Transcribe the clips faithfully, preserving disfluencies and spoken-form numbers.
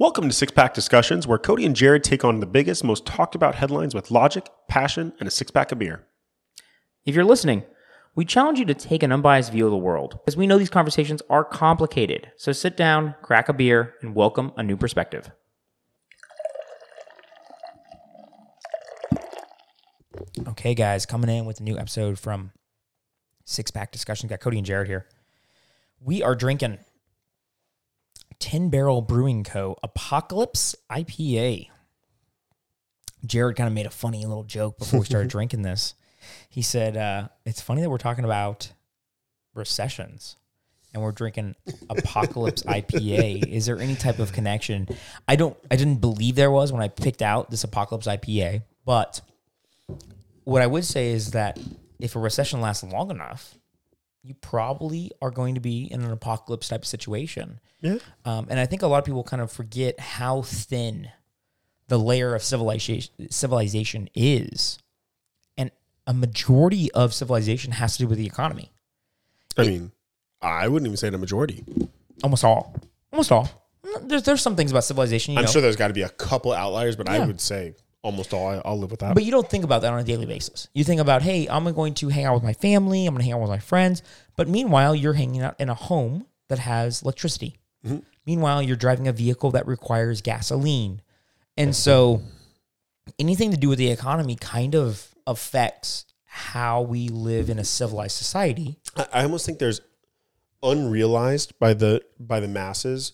Welcome to Six Pack Discussions, where Cody and Jared take on the biggest, most talked about headlines with logic, passion, and a six pack of beer. If you're listening, we challenge you to take an unbiased view of the world, because we know these conversations are complicated. So sit down, crack a beer, and welcome a new perspective. Okay, guys, coming in with a new episode from Six Pack Discussions. Got Cody and Jared here. We are drinking ten Barrel Brewing Co. Apocalypse I P A. Jared kind of made a funny little joke before we started drinking this. He said, uh, it's funny that we're talking about recessions and we're drinking Apocalypse I P A. Is there any type of connection? I don't, I didn't believe there was when I picked out this Apocalypse I P A, but what I would say is that if a recession lasts long enough, you probably are going to be in an apocalypse type of situation. Yeah. Um, and I think a lot of people kind of forget how thin the layer of civilization civilization is. And a majority of civilization has to do with the economy. I it, mean, I wouldn't even say the majority. Almost all. Almost all. There's, there's some things about civilization. You I'm know. sure there's got to be a couple outliers, but yeah. I would say almost all. I, I'll live with that. But you don't think about that on a daily basis. You think about, hey, I'm going to hang out with my family. I'm going to hang out with my friends. But meanwhile, you're hanging out in a home that has electricity. Mm-hmm. Meanwhile, you're driving a vehicle that requires gasoline. And so anything to do with the economy kind of affects how we live in a civilized society. I, I almost think there's unrealized by the by the masses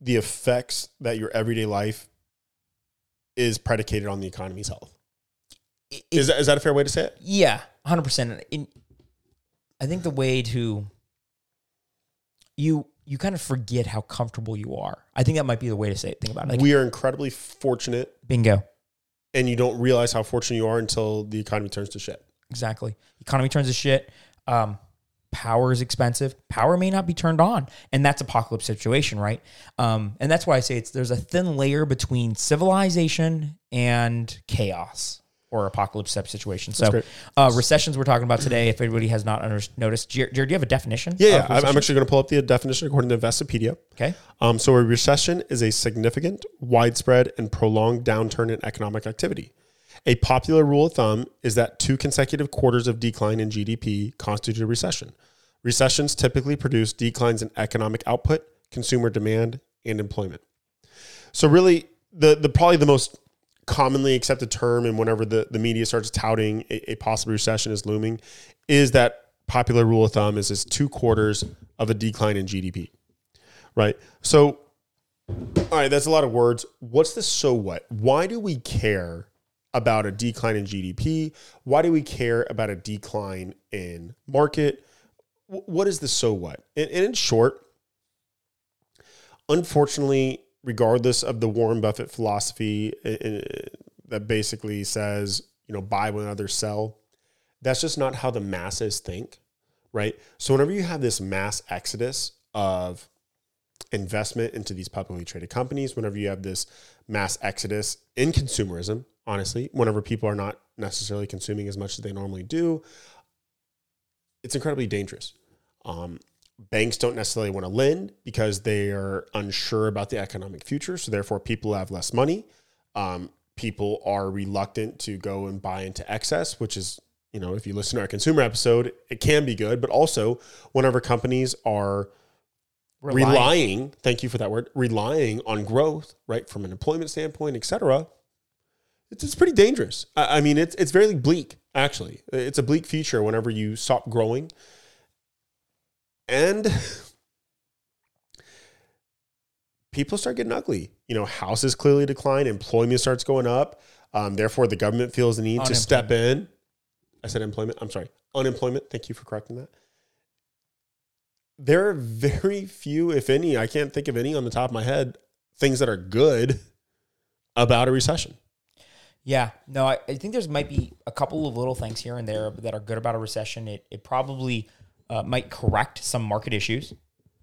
the effects that your everyday life is predicated on the economy's health. It, is, that, is that a fair way to say it? Yeah, one hundred percent. In, I think the way to... You you kind of forget how comfortable you are. I think that might be the way to say it. Think about it. Like, we are incredibly fortunate. Bingo. And you don't realize how fortunate you are until the economy turns to shit. Exactly. Economy turns to shit. Um, power is expensive. Power may not be turned on. And that's apocalypse situation, right? Um, and that's why I say it's there's a thin layer between civilization and chaos or apocalypse type situation. So uh, recessions we're talking about today, if anybody has not under- noticed. Jared, Jared, do you have a definition? Yeah, yeah. I'm actually going to pull up the definition according to Investopedia. Okay. Um, so a recession is a significant, widespread, and prolonged downturn in economic activity. A popular rule of thumb is that two consecutive quarters of decline in G D P constitute a recession. Recessions typically produce declines in economic output, consumer demand, and employment. So really, the the probably the most commonly accepted term, and whenever the, the media starts touting a, a possible recession is looming, is that popular rule of thumb is is two quarters of a decline in G D P, right? So, all right, that's a lot of words. What's the so what? Why do we care about a decline in G D P? Why do we care about a decline in market? W- what is the so what? And, and in short, unfortunately, regardless of the Warren Buffett philosophy that basically says, you know, buy when others sell, that's just not how the masses think, right? So whenever you have this mass exodus of investment into these publicly traded companies, whenever you have this mass exodus in consumerism, honestly, whenever people are not necessarily consuming as much as they normally do, it's incredibly dangerous. Um, Banks don't necessarily want to lend because they are unsure about the economic future. So therefore, people have less money. Um, people are reluctant to go and buy into excess, which is, you know, if you listen to our consumer episode, it can be good. But also, whenever companies are relying, relying thank you for that word, relying on growth, right, from an employment standpoint, et cetera, it's, it's pretty dangerous. I, I mean, it's it's very bleak, actually. It's a bleak future whenever you stop growing. And people start getting ugly. You know, houses clearly decline. Employment starts going up. Um, therefore, the government feels the need to step in. I said employment. I'm sorry. Unemployment. Thank you for correcting that. There are very few, if any, I can't think of any on the top of my head, things that are good about a recession. Yeah. No, I, I think there's might be a couple of little things here and there that are good about a recession. It it probably... Uh, might correct some market issues,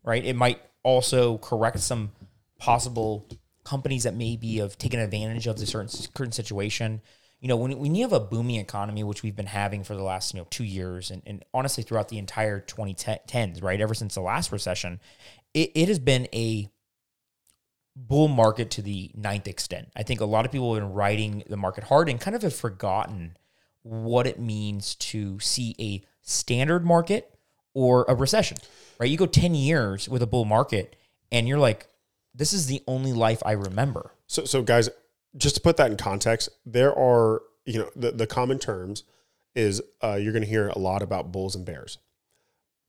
right? It might also correct some possible companies that maybe have taken advantage of the certain current situation. You know, when when you have a booming economy, which we've been having for the last, you know, two years, and, and honestly throughout the entire twenty tens, right? Ever since the last recession, it, it has been a bull market to the ninth extent. I think a lot of people have been riding the market hard and kind of have forgotten what it means to see a standard market or a recession, right? You go ten years with a bull market and you're like, this is the only life I remember. So, so guys, just to put that in context, there are, you know, the, the common terms is uh, you're going to hear a lot about bulls and bears.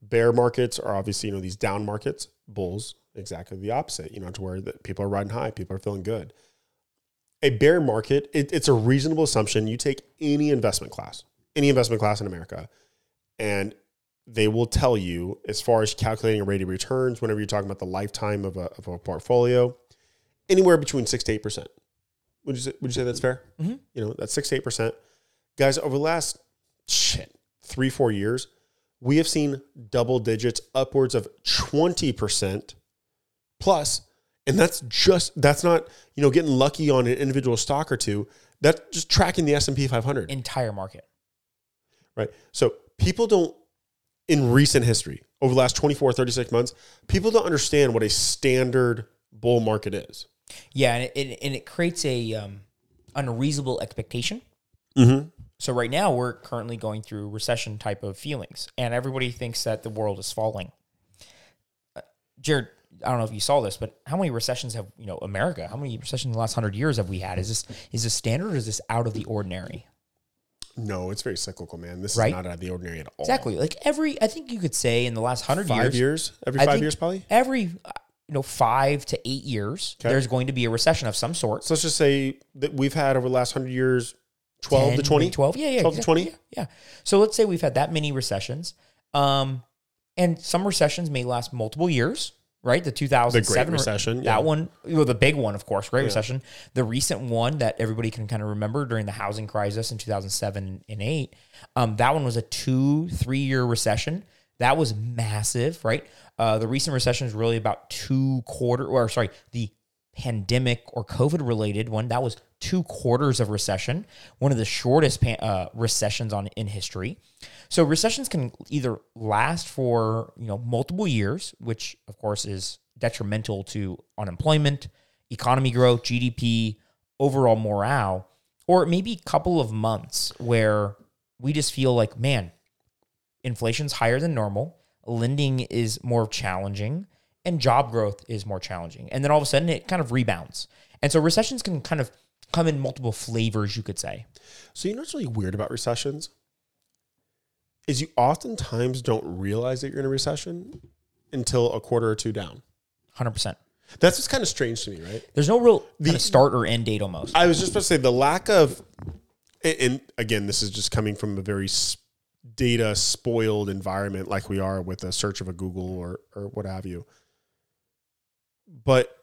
Bear markets are obviously, you know, these down markets. Bulls, exactly the opposite, you know, to where the people are riding high, people are feeling good. A bear market, it, it's a reasonable assumption. You take any investment class, any investment class in America, and they will tell you as far as calculating a rate of returns, whenever you're talking about the lifetime of a, of a portfolio, anywhere between six to eight percent. Would you say, would you say that's fair? Mm-hmm. You know, that's six to eight percent. Guys, over the last, shit, three, four years, we have seen double digits, upwards of twenty percent plus. And that's just, that's not, you know, getting lucky on an individual stock or two. That's just tracking the S and P five hundred. Entire market. Right. So people don't, in recent history, over the last twenty-four, thirty-six months, people don't understand what a standard bull market is. Yeah, and it, and it creates a um, unreasonable expectation. Mm-hmm. So right now we're currently going through recession type of feelings, and everybody thinks that the world is falling. Uh, Jared, I don't know if you saw this, but how many recessions have, you know, America? How many recessions in the last hundred years have we had? Is this is this standard or is this out of the ordinary? No, it's very cyclical, man. This right? is not out of the ordinary at all. Exactly. Like every, I think you could say in the last hundred years. Five years? Every five years probably? Every... you know, five to eight years, okay. There's going to be a recession of some sort. So let's just say that we've had over the last hundred years, twelve to twenty? twelve, yeah, yeah. twelve exactly. to twenty? Yeah, yeah. So let's say we've had that many recessions. Um, and some recessions may last multiple years, right? The two thousand seven the Great Recession. That yeah. one, well, the big one, of course, Great yeah. Recession. The recent one that everybody can kind of remember during the housing crisis in two thousand seven and eight, um, that one was a two, three-year recession. That was massive, right? Uh, the recent recession is really about two quarter, or sorry, the pandemic or COVID-related one. That was two quarters of recession, one of the shortest pan, uh, recessions on in history. So recessions can either last for, you know, multiple years, which of course is detrimental to unemployment, economy growth, G D P, overall morale, or maybe a couple of months where we just feel like, man, inflation's higher than normal, lending is more challenging, and job growth is more challenging. And then all of a sudden, it kind of rebounds. And so recessions can kind of come in multiple flavors, you could say. So you know what's really weird about recessions? Is you oftentimes don't realize that you're in a recession until a quarter or two down. one hundred percent. That's what's kind of strange to me, right? There's no real the, kind of start or end date almost. I was just about to say the lack of, and again, this is just coming from a very data spoiled environment like we are with a search of a Google or or what have you. But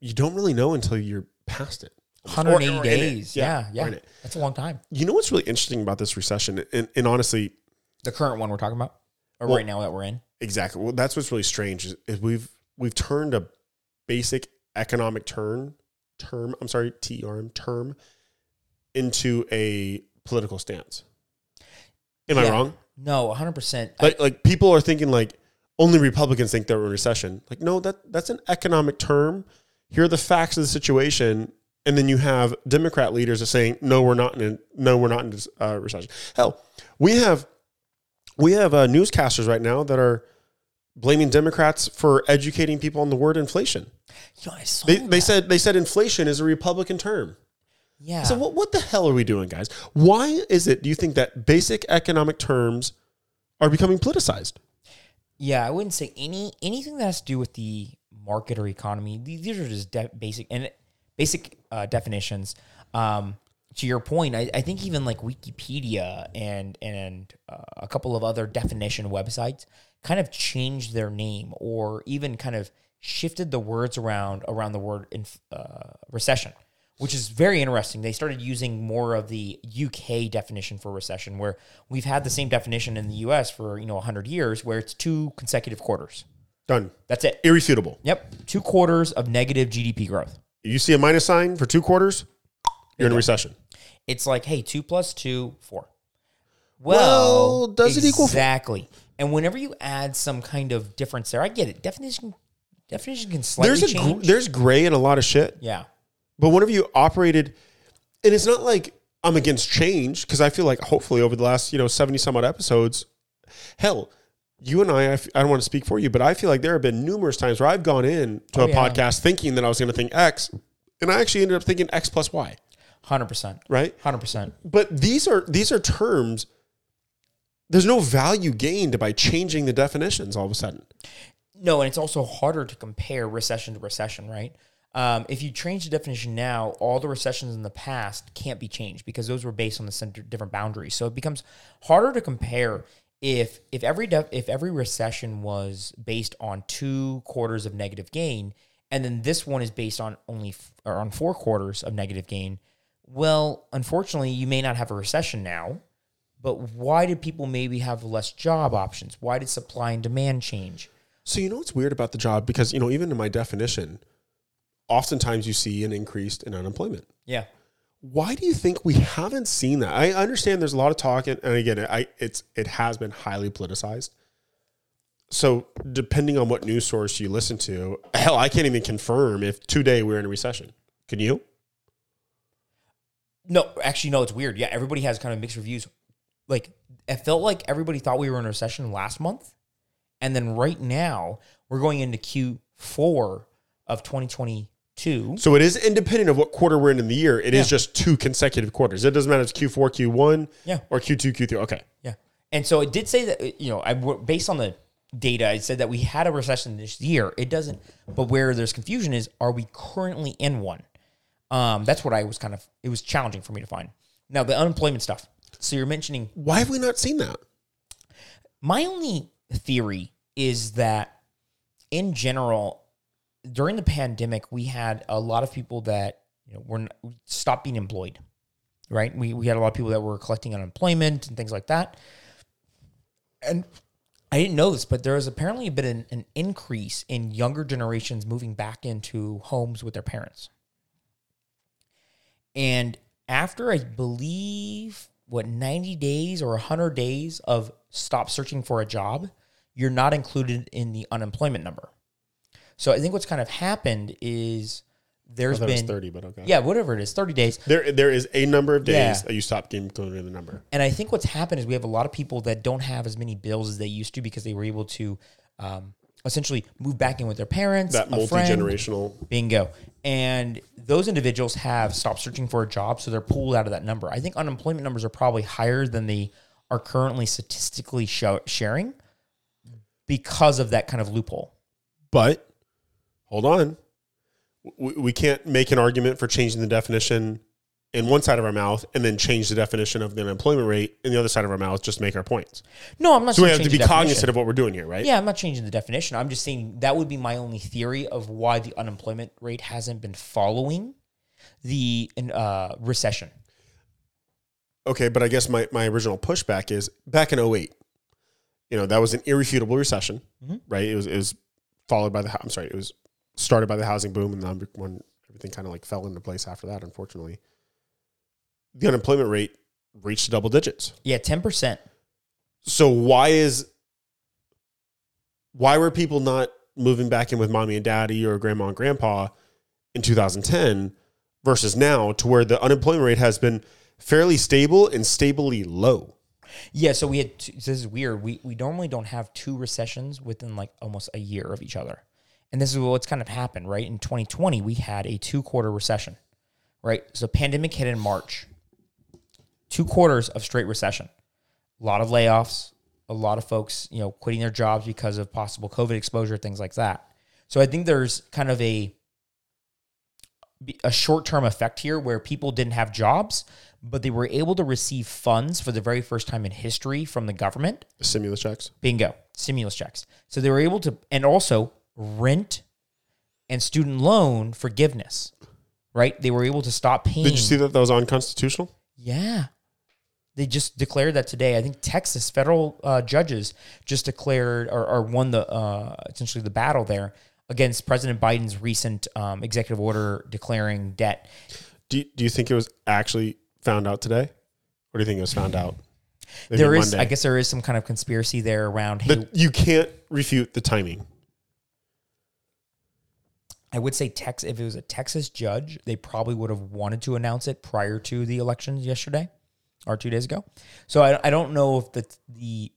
you don't really know until you're past it. one hundred eighty or, or days. It. Yeah, yeah. yeah. That's a long time. You know what's really interesting about this recession? And, and honestly... the current one we're talking about? Or well, right now that we're in? Exactly. Well, that's what's really strange is, is we've we've turned a basic economic term, term I'm sorry, T E R M, term, into a political stance. Am yeah. I wrong? No, one hundred percent. Like, I, like people are thinking like only Republicans think they're in a recession. Like, no, that that's an economic term. Here are the facts of the situation, and then you have Democrat leaders are saying, "No, we're not in. A, no, we're not in a uh, recession." Hell, we have we have uh, newscasters right now that are blaming Democrats for educating people on the word inflation. Yo, I saw they, that. they said they said inflation is a Republican term. Yeah. So what what the hell are we doing, guys? Why is it, do you think, that basic economic terms are becoming politicized? Yeah, I wouldn't say any anything that has to do with the market or economy. These are just de- basic and basic uh, definitions. Um, to your point, I, I think even like Wikipedia and and uh, a couple of other definition websites kind of changed their name or even kind of shifted the words around around the word inf- uh, recession. Which is very interesting. They started using more of the U K definition for recession, where we've had the same definition in the U S for, you know, one hundred years, where it's two consecutive quarters. Done. That's it. Irrefutable. Yep. Two quarters of negative G D P growth. You see a minus sign for two quarters, you're in a recession. It's like, hey, two plus two, four. Well, well does exactly. it equal four? Exactly. And whenever you add some kind of difference there, I get it. Definition definition can slightly there's a change. Gr- there's gray in a lot of shit. Yeah. But whenever you operated, and it's not like I'm against change, because I feel like hopefully over the last, you know, seventy some odd episodes, hell, you and I, I, f- I don't want to speak for you, but I feel like there have been numerous times where I've gone in to oh, a yeah. podcast thinking that I was going to think X, and I actually ended up thinking X plus Y. one hundred percent. Right? one hundred percent. But these are these are terms, there's no value gained by changing the definitions all of a sudden. No, and it's also harder to compare recession to recession, right? Um, if you change the definition now, all the recessions in the past can't be changed because those were based on the center, different boundaries. So it becomes harder to compare if if every def, if every recession was based on two quarters of negative gain, and then this one is based on only f- or on four quarters of negative gain. Well, unfortunately, you may not have a recession now, but why did people maybe have less job options? Why did supply and demand change? So you know what's weird about the job? Because, you know, even in my definition, oftentimes you see an increase in unemployment. Yeah. Why do you think we haven't seen that? I understand there's a lot of talk, and again, I, it's it has been highly politicized. So depending on what news source you listen to, hell, I can't even confirm if today we're in a recession. Can you? No, actually, no, it's weird. Yeah, everybody has kind of mixed reviews. Like, it felt like everybody thought we were in a recession last month. And then right now, we're going into Q four of twenty twenty-two. So it is independent of what quarter we're in in the year. It yeah. is just two consecutive quarters. It doesn't matter if it's Q four, Q one, yeah. or Q two, Q three. Okay. Yeah. And so it did say that, you know, I based on the data, it said that we had a recession this year. It doesn't, but where there's confusion is, are we currently in one? Um, that's what I was kind of, it was challenging for me to find. Now, the unemployment stuff. So you're mentioning. Why have we not seen that? My only theory is that in general, during the pandemic, we had a lot of people that, you know, were stopped being employed, right? We we had a lot of people that were collecting unemployment and things like that. And I didn't know this, but there has apparently been an, an increase in younger generations moving back into homes with their parents. And after, I believe, what, ninety days or one hundred days of stop searching for a job, you're not included in the unemployment number. So I think what's kind of happened is there's been... It was thirty, but okay. Yeah, whatever it is, thirty days. There, There is a number of days yeah. that you stop getting included in the number. And I think what's happened is we have a lot of people that don't have as many bills as they used to because they were able to um, essentially move back in with their parents. That multi-generational... Friend, bingo. And those individuals have stopped searching for a job, so they're pulled out of that number. I think unemployment numbers are probably higher than they are currently statistically show- sharing because of that kind of loophole. But, hold on. We, we can't make an argument for changing the definition in one side of our mouth and then change the definition of the unemployment rate in the other side of our mouth, just make our points. No, I'm not saying so we have to be cognizant of what we're doing here, right? Yeah, I'm not changing the definition. I'm just saying that would be my only theory of why the unemployment rate hasn't been following the uh, recession. Okay, but I guess my, my original pushback is back in oh eight, you know, that was an irrefutable recession, mm-hmm. right? It was it was followed by the, I'm sorry, it was started by the housing boom, and then when everything kind of like fell into place after that, unfortunately. The unemployment rate reached double digits. Yeah, ten percent. So why is why were people not moving back in with mommy and daddy or grandma and grandpa in two thousand ten versus now to where the unemployment rate has been fairly stable and stably low? Yeah, so we had two, this is weird. We we normally don't have two recessions within like almost a year of each other. And this is what's kind of happened, right? In twenty twenty, we had a two-quarter recession, right? So pandemic hit in March. Two quarters of straight recession, a lot of layoffs, a lot of folks, you know, quitting their jobs because of possible COVID exposure, things like that. So I think there's kind of a a short-term effect here where people didn't have jobs, but they were able to receive funds for the very first time in history from the government. Stimulus checks. Bingo, stimulus checks. So they were able to, and also rent and student loan forgiveness, right? They were able to stop paying. Did you see that that was unconstitutional? Yeah. They just declared that today. I think Texas federal uh, judges just declared or, or won the uh, essentially the battle there against President Biden's recent um, executive order declaring debt. Do you, do you think it was actually found out today? Or do you think it was found out? Maybe there is, Monday? I guess there is some kind of conspiracy there around. Hey, you can't refute the timing. I would say Tex. If it was a Texas judge, they probably would have wanted to announce it prior to the elections yesterday or two days ago. So I, I don't know if the, the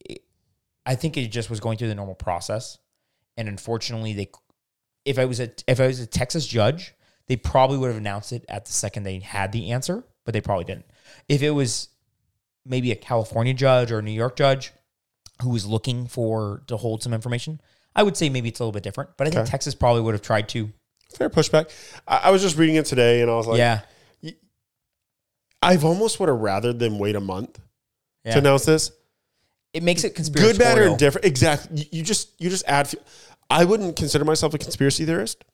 I think it just was going through the normal process. And unfortunately, they if I was a if I was a Texas judge, they probably would have announced it at the second they had the answer, but they probably didn't. If it was maybe a California judge or a New York judge who was looking for to hold some information, I would say maybe it's a little bit different. But I think okay. Texas probably would have tried to. Fair pushback. I was just reading it today, and I was like, "Yeah, I've almost would have rather than wait a month yeah. to announce this." It makes it conspiratorial. Good, bad, or indifferent. Exactly. You just you just add. I wouldn't consider myself a conspiracy theorist,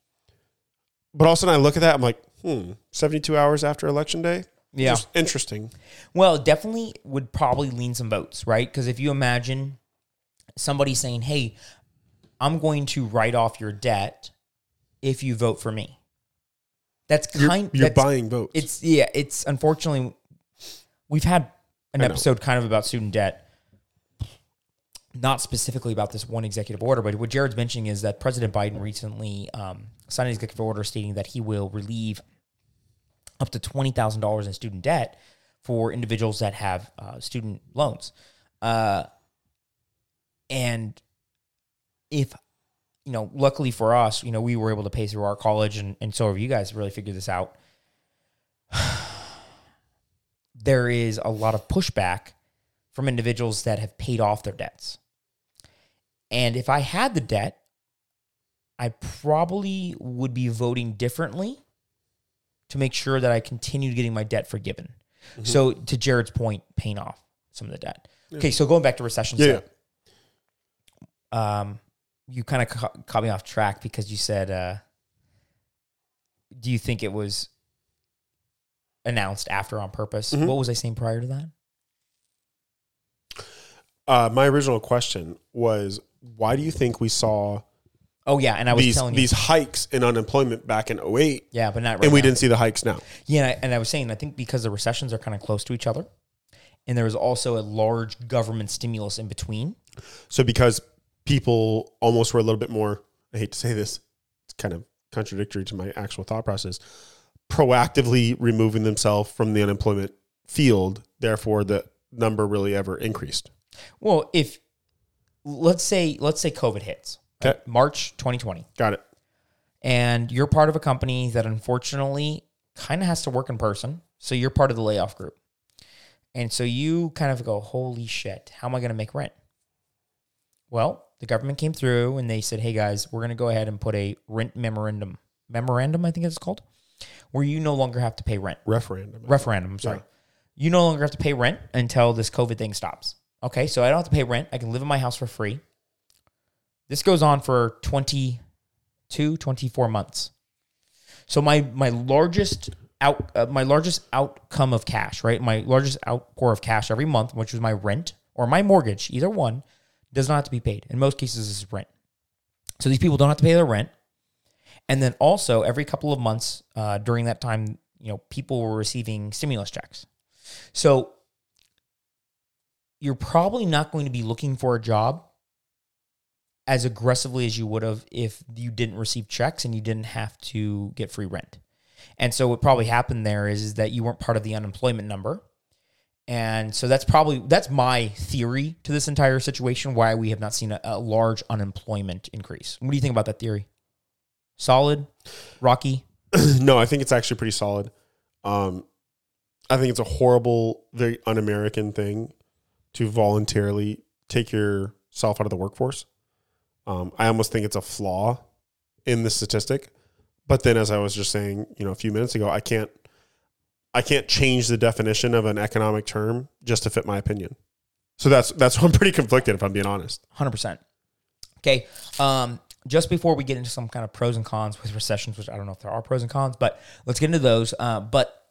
but also when I look at that, I'm like, "Hmm, seventy-two hours after election day." Yeah, just interesting. Well, definitely would probably lean some votes, right? Because if you imagine somebody saying, "Hey, I'm going to write off your debt." If you vote for me, that's kind you're, you're that's, buying votes. It's yeah. It's unfortunately we've had an I episode know. kind of about student debt, not specifically about this one executive order, but what Jared's mentioning is that President Biden recently um, signed an executive order stating that he will relieve up to twenty thousand dollars in student debt for individuals that have uh, student loans, uh, and if. You know, luckily for us, you know, we were able to pay through our college, and, and so have you guys really figured this out. There is a lot of pushback from individuals that have paid off their debts. And if I had the debt, I probably would be voting differently to make sure that I continued getting my debt forgiven. Mm-hmm. So to Jared's point, paying off some of the debt. Yeah. Okay, so going back to recession. Yeah. So, um. You kind of ca- caught me off track because you said, uh, do you think it was announced after on purpose? Mm-hmm. What was I saying prior to that? Uh, my original question was, why do you think we saw Oh, yeah, and I was these, telling you. these hikes in unemployment back in oh eight? Yeah, but not right And we now. didn't see the hikes now. Yeah, and I, and I was saying, I think because the recessions are kind of close to each other, and there was also a large government stimulus in between. So because... people almost were a little bit more, I hate to say this, it's kind of contradictory to my actual thought process, proactively removing themselves from the unemployment field. Therefore, the number really ever increased. Well, if let's say, let's say COVID hits okay. right? March twenty twenty. Got it. And you're part of a company that unfortunately kind of has to work in person. So you're part of the layoff group. And so you kind of go, holy shit, how am I going to make rent? Well, the government came through and they said, hey, guys, we're going to go ahead and put a rent memorandum. Memorandum, I think it's called, where you no longer have to pay rent. Referendum. Referendum, I'm sorry. Yeah. You no longer have to pay rent until this COVID thing stops. Okay, so I don't have to pay rent. I can live in my house for free. This goes on for twenty-two, twenty-four months. So my my largest out uh, my largest outcome of cash, right? My largest outpour of cash every month, which was my rent or my mortgage, either one, does not have to be paid. In most cases, this is rent. So these people don't have to pay their rent. And then also, every couple of months uh, during that time, you know, people were receiving stimulus checks. So you're probably not going to be looking for a job as aggressively as you would have if you didn't receive checks and you didn't have to get free rent. And so what probably happened there is, is that you weren't part of the unemployment number. And so that's probably, that's my theory to this entire situation, why we have not seen a, a large unemployment increase. What do you think about that theory? Solid? Rocky? No, I think it's actually pretty solid. Um, I think it's a horrible, very un-American thing to voluntarily take yourself out of the workforce. Um, I almost think it's a flaw in the statistic. But then as I was just saying, you know, a few minutes ago, I can't, I can't change the definition of an economic term just to fit my opinion. So that's that's why I'm pretty conflicted, if I'm being honest. one hundred percent. Okay. Um, just before we get into some kind of pros and cons with recessions, which I don't know if there are pros and cons, but let's get into those. Uh, but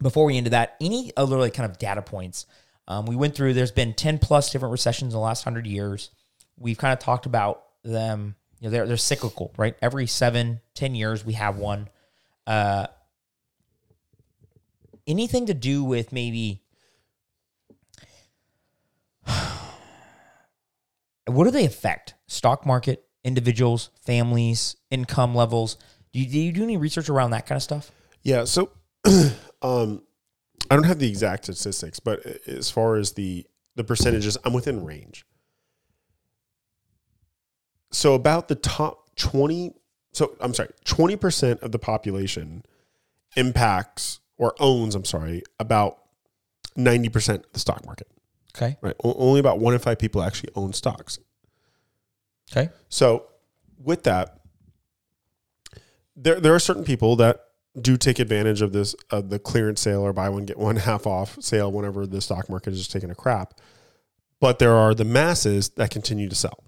before we get into that, any other like kind of data points? Um, we went through, there's been ten plus different recessions in the last one hundred years. We've kind of talked about them. You know, they're, they're cyclical, right? Every seven, ten years, we have one. Uh Anything to do with maybe what do they affect? Stock market, individuals, families, income levels. Do you, do you do any research around that kind of stuff? Yeah. So um, I don't have the exact statistics, but as far as the, the percentages, I'm within range. So about the top twenty, so I'm sorry, twenty percent of the population impacts or owns, I'm sorry, about ninety percent of the stock market. Okay. Right. O- only about one in five people actually own stocks. Okay. So with that, there there are certain people that do take advantage of this, of the clearance sale or buy one, get one half off sale whenever the stock market is just taking a crap. But there are the masses that continue to sell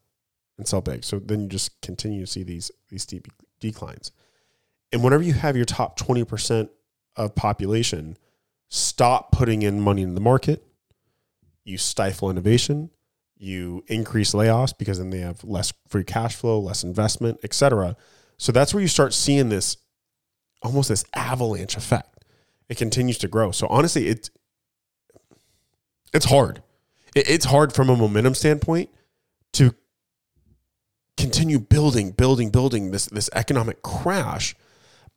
and sell big. So then you just continue to see these, these steep declines. And whenever you have your top twenty percent of population stop putting in money in the market, you stifle innovation, you increase layoffs because then they have less free cash flow, less investment, et cetera. So that's where you start seeing this, almost this avalanche effect. It continues to grow. So honestly, it's, it's hard. It, it's hard from a momentum standpoint to continue building, building, building this, this economic crash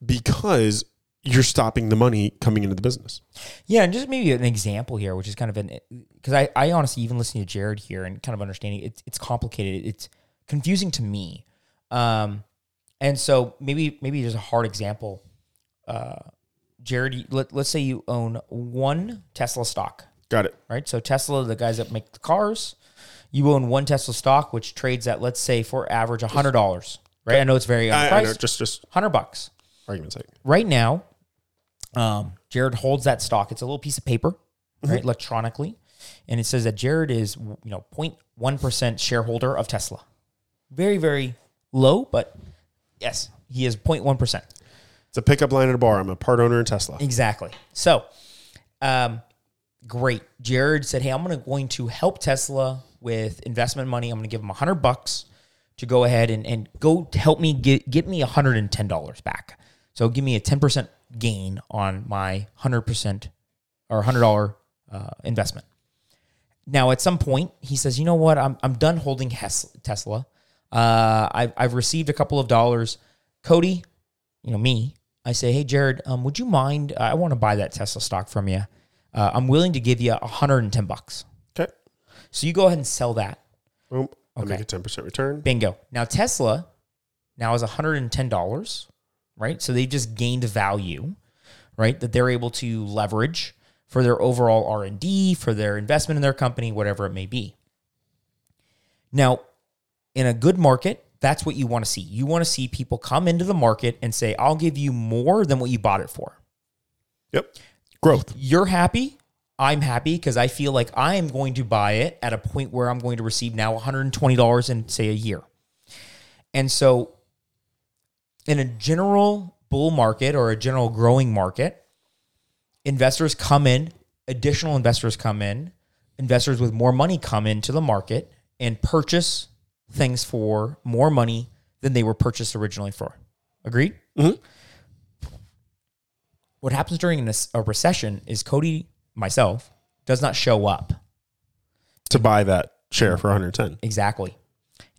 because you're stopping the money coming into the business. Yeah, and just maybe an example here, which is kind of an, because I, I honestly, even listening to Jared here and kind of understanding, it's it's complicated. It's confusing to me. Um, and so maybe maybe there's a hard example. Uh, Jared, let, let's say you own one Tesla stock. Got it. Right? So Tesla, the guys that make the cars, you own one Tesla stock, which trades at, let's say, for average one hundred dollars. Right? I know it's very underpriced. I, I know, just, just one hundred bucks. Argument's sake. Right now, Um, Jared holds that stock. It's a little piece of paper, right? Mm-hmm. Electronically. And it says that Jared is, you know, zero point one percent shareholder of Tesla. Very, very low, but yes, he is zero point one percent. It's a pickup line at a bar. I'm a part owner in Tesla. Exactly. So, um, great. Jared said, hey, I'm gonna, going to help Tesla with investment money. I'm going to give him a hundred bucks to go ahead and, and go to help me get, get me one hundred ten dollars back. So give me a ten percent gain on my one hundred percent or one hundred dollars uh, investment. Now, at some point, he says, you know what? I'm I'm done holding Hes- Tesla. Uh, I've, I've received a couple of dollars. Cody, you know, me, I say, hey, Jared, um, would you mind? I want to buy that Tesla stock from you. Uh, I'm willing to give you one hundred ten bucks. Okay. So you go ahead and sell that. Boom. I'll okay. make a ten percent return. Bingo. Now, Tesla now is one hundred ten dollars. Right? So they just gained value, right? That they're able to leverage for their overall R and D, for their investment in their company, whatever it may be. Now, in a good market, that's what you want to see. You want to see people come into the market and say, I'll give you more than what you bought it for. Yep. Growth. You're happy. I'm happy because I feel like I am going to buy it at a point where I'm going to receive now one hundred twenty dollars in, say, a year. And so, in a general bull market or a general growing market, investors come in, additional investors come in, investors with more money come into the market and purchase things for more money than they were purchased originally for. Agreed? Mm-hmm. What happens during a recession is Cody, myself, does not show up to buy that share for one hundred ten. Exactly.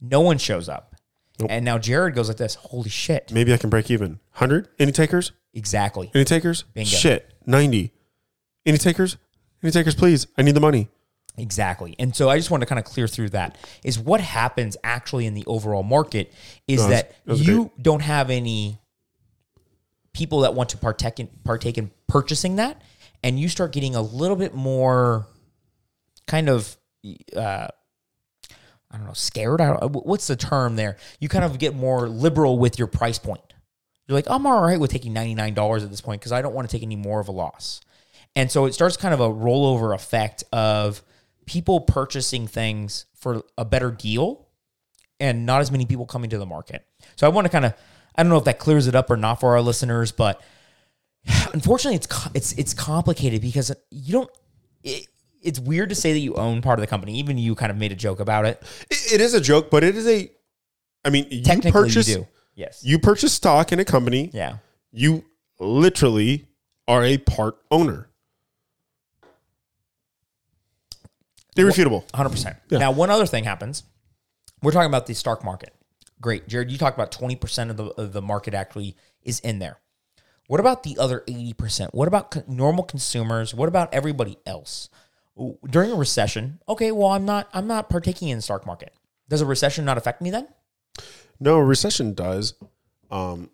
No one shows up. Nope. And now Jared goes like this, holy shit. Maybe I can break even. one hundred? Any takers? Exactly. Any takers? Bingo. Shit. ninety. Any takers? Any takers, please. I need the money. Exactly. And so I just want to kind of clear through that is what happens actually in the overall market is no, that you don't have any people that want to partake in, partake in purchasing that. And you start getting a little bit more kind of... Uh, I don't know, scared. I don't, what's the term there? You kind of get more liberal with your price point. You're like, I'm all right with taking ninety-nine dollars at this point because I don't want to take any more of a loss. And so it starts kind of a rollover effect of people purchasing things for a better deal and not as many people coming to the market. So I want to kind of, I don't know if that clears it up or not for our listeners, but unfortunately it's it's it's complicated because you don't, it, it's weird to say that you own part of the company. Even you kind of made a joke about it. It is a joke, but it is a, I mean, you technically purchase, you do. Yes. You purchase stock in a company. Yeah. You literally are a part owner. Irrefutable. one hundred percent. Yeah. Now, one other thing happens. We're talking about the stock market. Great. Jared, you talked about twenty percent of the, of the market actually is in there. What about the other eighty percent? What about co- normal consumers? What about everybody else? During a recession, okay, well, I'm not I'm not partaking in the stock market. Does a recession not affect me then? No, a recession does. Um,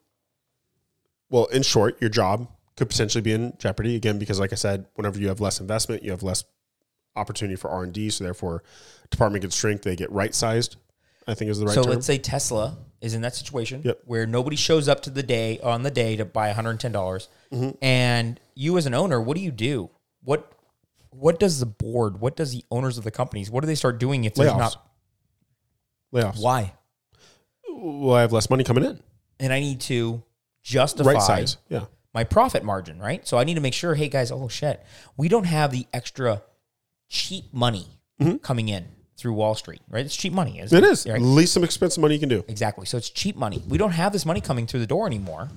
well, in short, your job could potentially be in jeopardy, again, because like I said, whenever you have less investment, you have less opportunity for R and D, so therefore department gets shrink, they get right-sized, I think is the right so term. So let's say Tesla is in that situation yep. where nobody shows up to the day on the day to buy one hundred ten dollars, mm-hmm. and you as an owner, what do you do? What what does the board, what does the owners of the companies, what do they start doing if there's Layoffs. not... Layoffs. Why? Well, I have less money coming in. And I need to justify right size. Yeah. my profit margin, right? So I need to make sure, hey guys, oh shit, we don't have the extra cheap money mm-hmm. coming in through Wall Street, right? It's cheap money. Isn't it, it is. Right? Least expensive money you can do. Exactly. So it's cheap money. We don't have this money coming through the door anymore.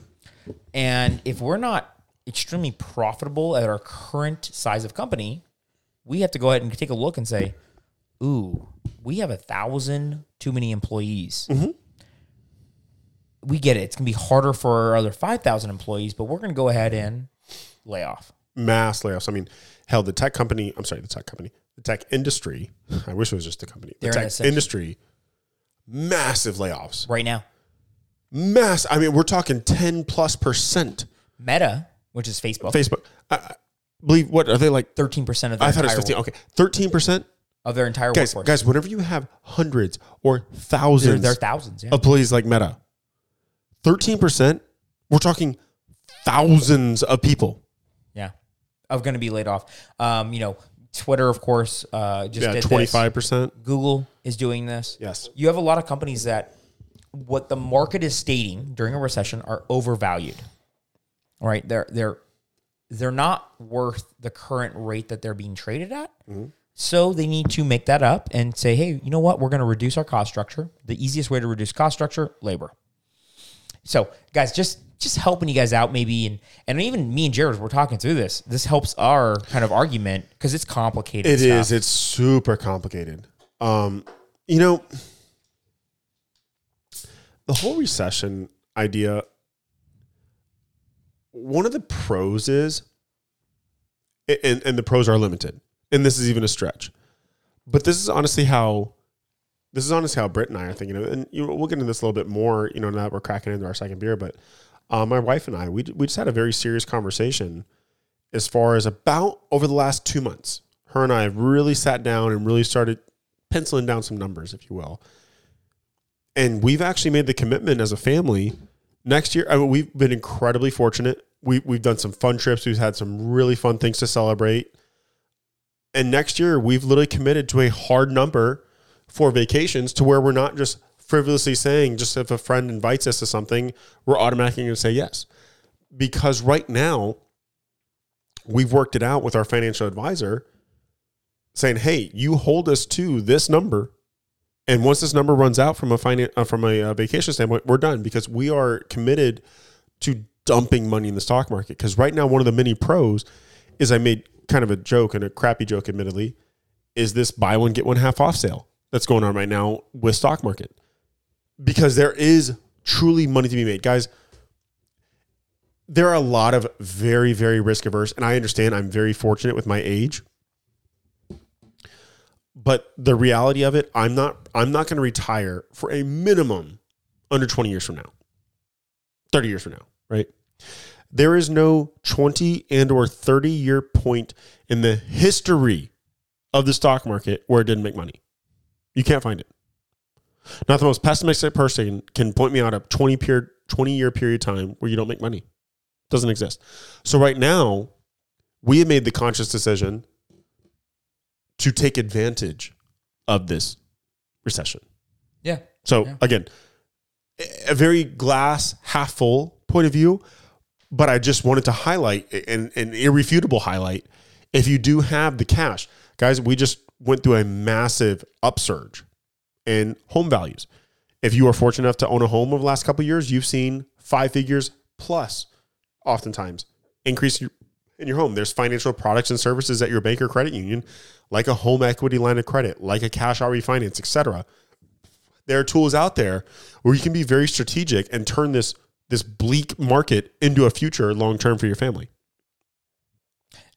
And if we're not extremely profitable at our current size of company, we have to go ahead and take a look and say, ooh, we have a thousand too many employees. Mm-hmm. We get it. It's going to be harder for our other five thousand employees, but we're going to go ahead and lay off. Mass layoffs. I mean, hell, the tech company, I'm sorry, the tech company, the tech industry, I wish it was just the company, the They're tech industry, massive layoffs. Right now. Mass. I mean, we're talking ten plus percent. Meta, which is Facebook. Facebook. I, I believe, what, are they like? thirteen percent of their I thought it was fifteen. World. Okay. thirteen percent? Of their entire guys, workforce. Guys, whenever you have hundreds or thousands, there are thousands yeah. of employees like Meta, thirteen percent, we're talking thousands of people. Yeah. Of going to be laid off. Um, you know, Twitter, of course, uh, just yeah, did twenty-five percent. This. Google is doing this. Yes. You have a lot of companies that what the market is stating during a recession are overvalued. All right. They're, they're, they're not worth the current rate that they're being traded at. Mm-hmm. So they need to make that up and say, hey, you know what? We're going to reduce our cost structure. The easiest way to reduce cost structure, labor. So, guys, just just helping you guys out maybe, and, and even me and Jared, we're talking through this. This helps our kind of argument because it's complicated. It stuff. is. It's super complicated. Um, you know, the whole recession idea, one of the pros is, and, and the pros are limited, and this is even a stretch, but this is honestly how... This is honestly how Britt and I are thinking of it. And you know, we'll get into this a little bit more, you know, now that we're cracking into our second beer. But uh, my wife and I, we we just had a very serious conversation as far as about over the last two months. Her and I have really sat down and really started penciling down some numbers, if you will. And we've actually made the commitment as a family next year. I mean, we've been incredibly fortunate. We, we've done some fun trips. We've had some really fun things to celebrate. And next year, we've literally committed to a hard number for vacations, to where we're not just frivolously saying, just if a friend invites us to something, we're automatically going to say yes. Because right now, we've worked it out with our financial advisor saying, hey, you hold us to this number. And once this number runs out from a finan- uh, from a uh, vacation standpoint, we're done, because we are committed to dumping money in the stock market. Because right now, one of the many pros is, I made kind of a joke, and a crappy joke, admittedly, is this buy one, get one half off sale that's going on right now with stock market, because there is truly money to be made. Guys, there are a lot of very, very risk averse, and I understand, I'm very fortunate with my age, but the reality of it, I'm not, I'm not going to retire for a minimum under twenty years from now, thirty years from now, right? There is no twenty and or thirty year point in the history of the stock market where it didn't make money. You can't find it. Not the most pessimistic person can point me out a twenty-year period of time where you don't make money. It doesn't exist. So right now, we have made the conscious decision to take advantage of this recession. Yeah. So yeah. Again, a very glass half full point of view, but I just wanted to highlight an, an irrefutable highlight. If you do have the cash, guys, we just went through a massive upsurge in home values. If you are fortunate enough to own a home over the last couple of years, you've seen five figures plus, oftentimes, increase in your home. There's financial products and services at your bank or credit union, like a home equity line of credit, like a cash out refinance, et cetera, There are tools out there where you can be very strategic and turn this this bleak market into a future long term for your family.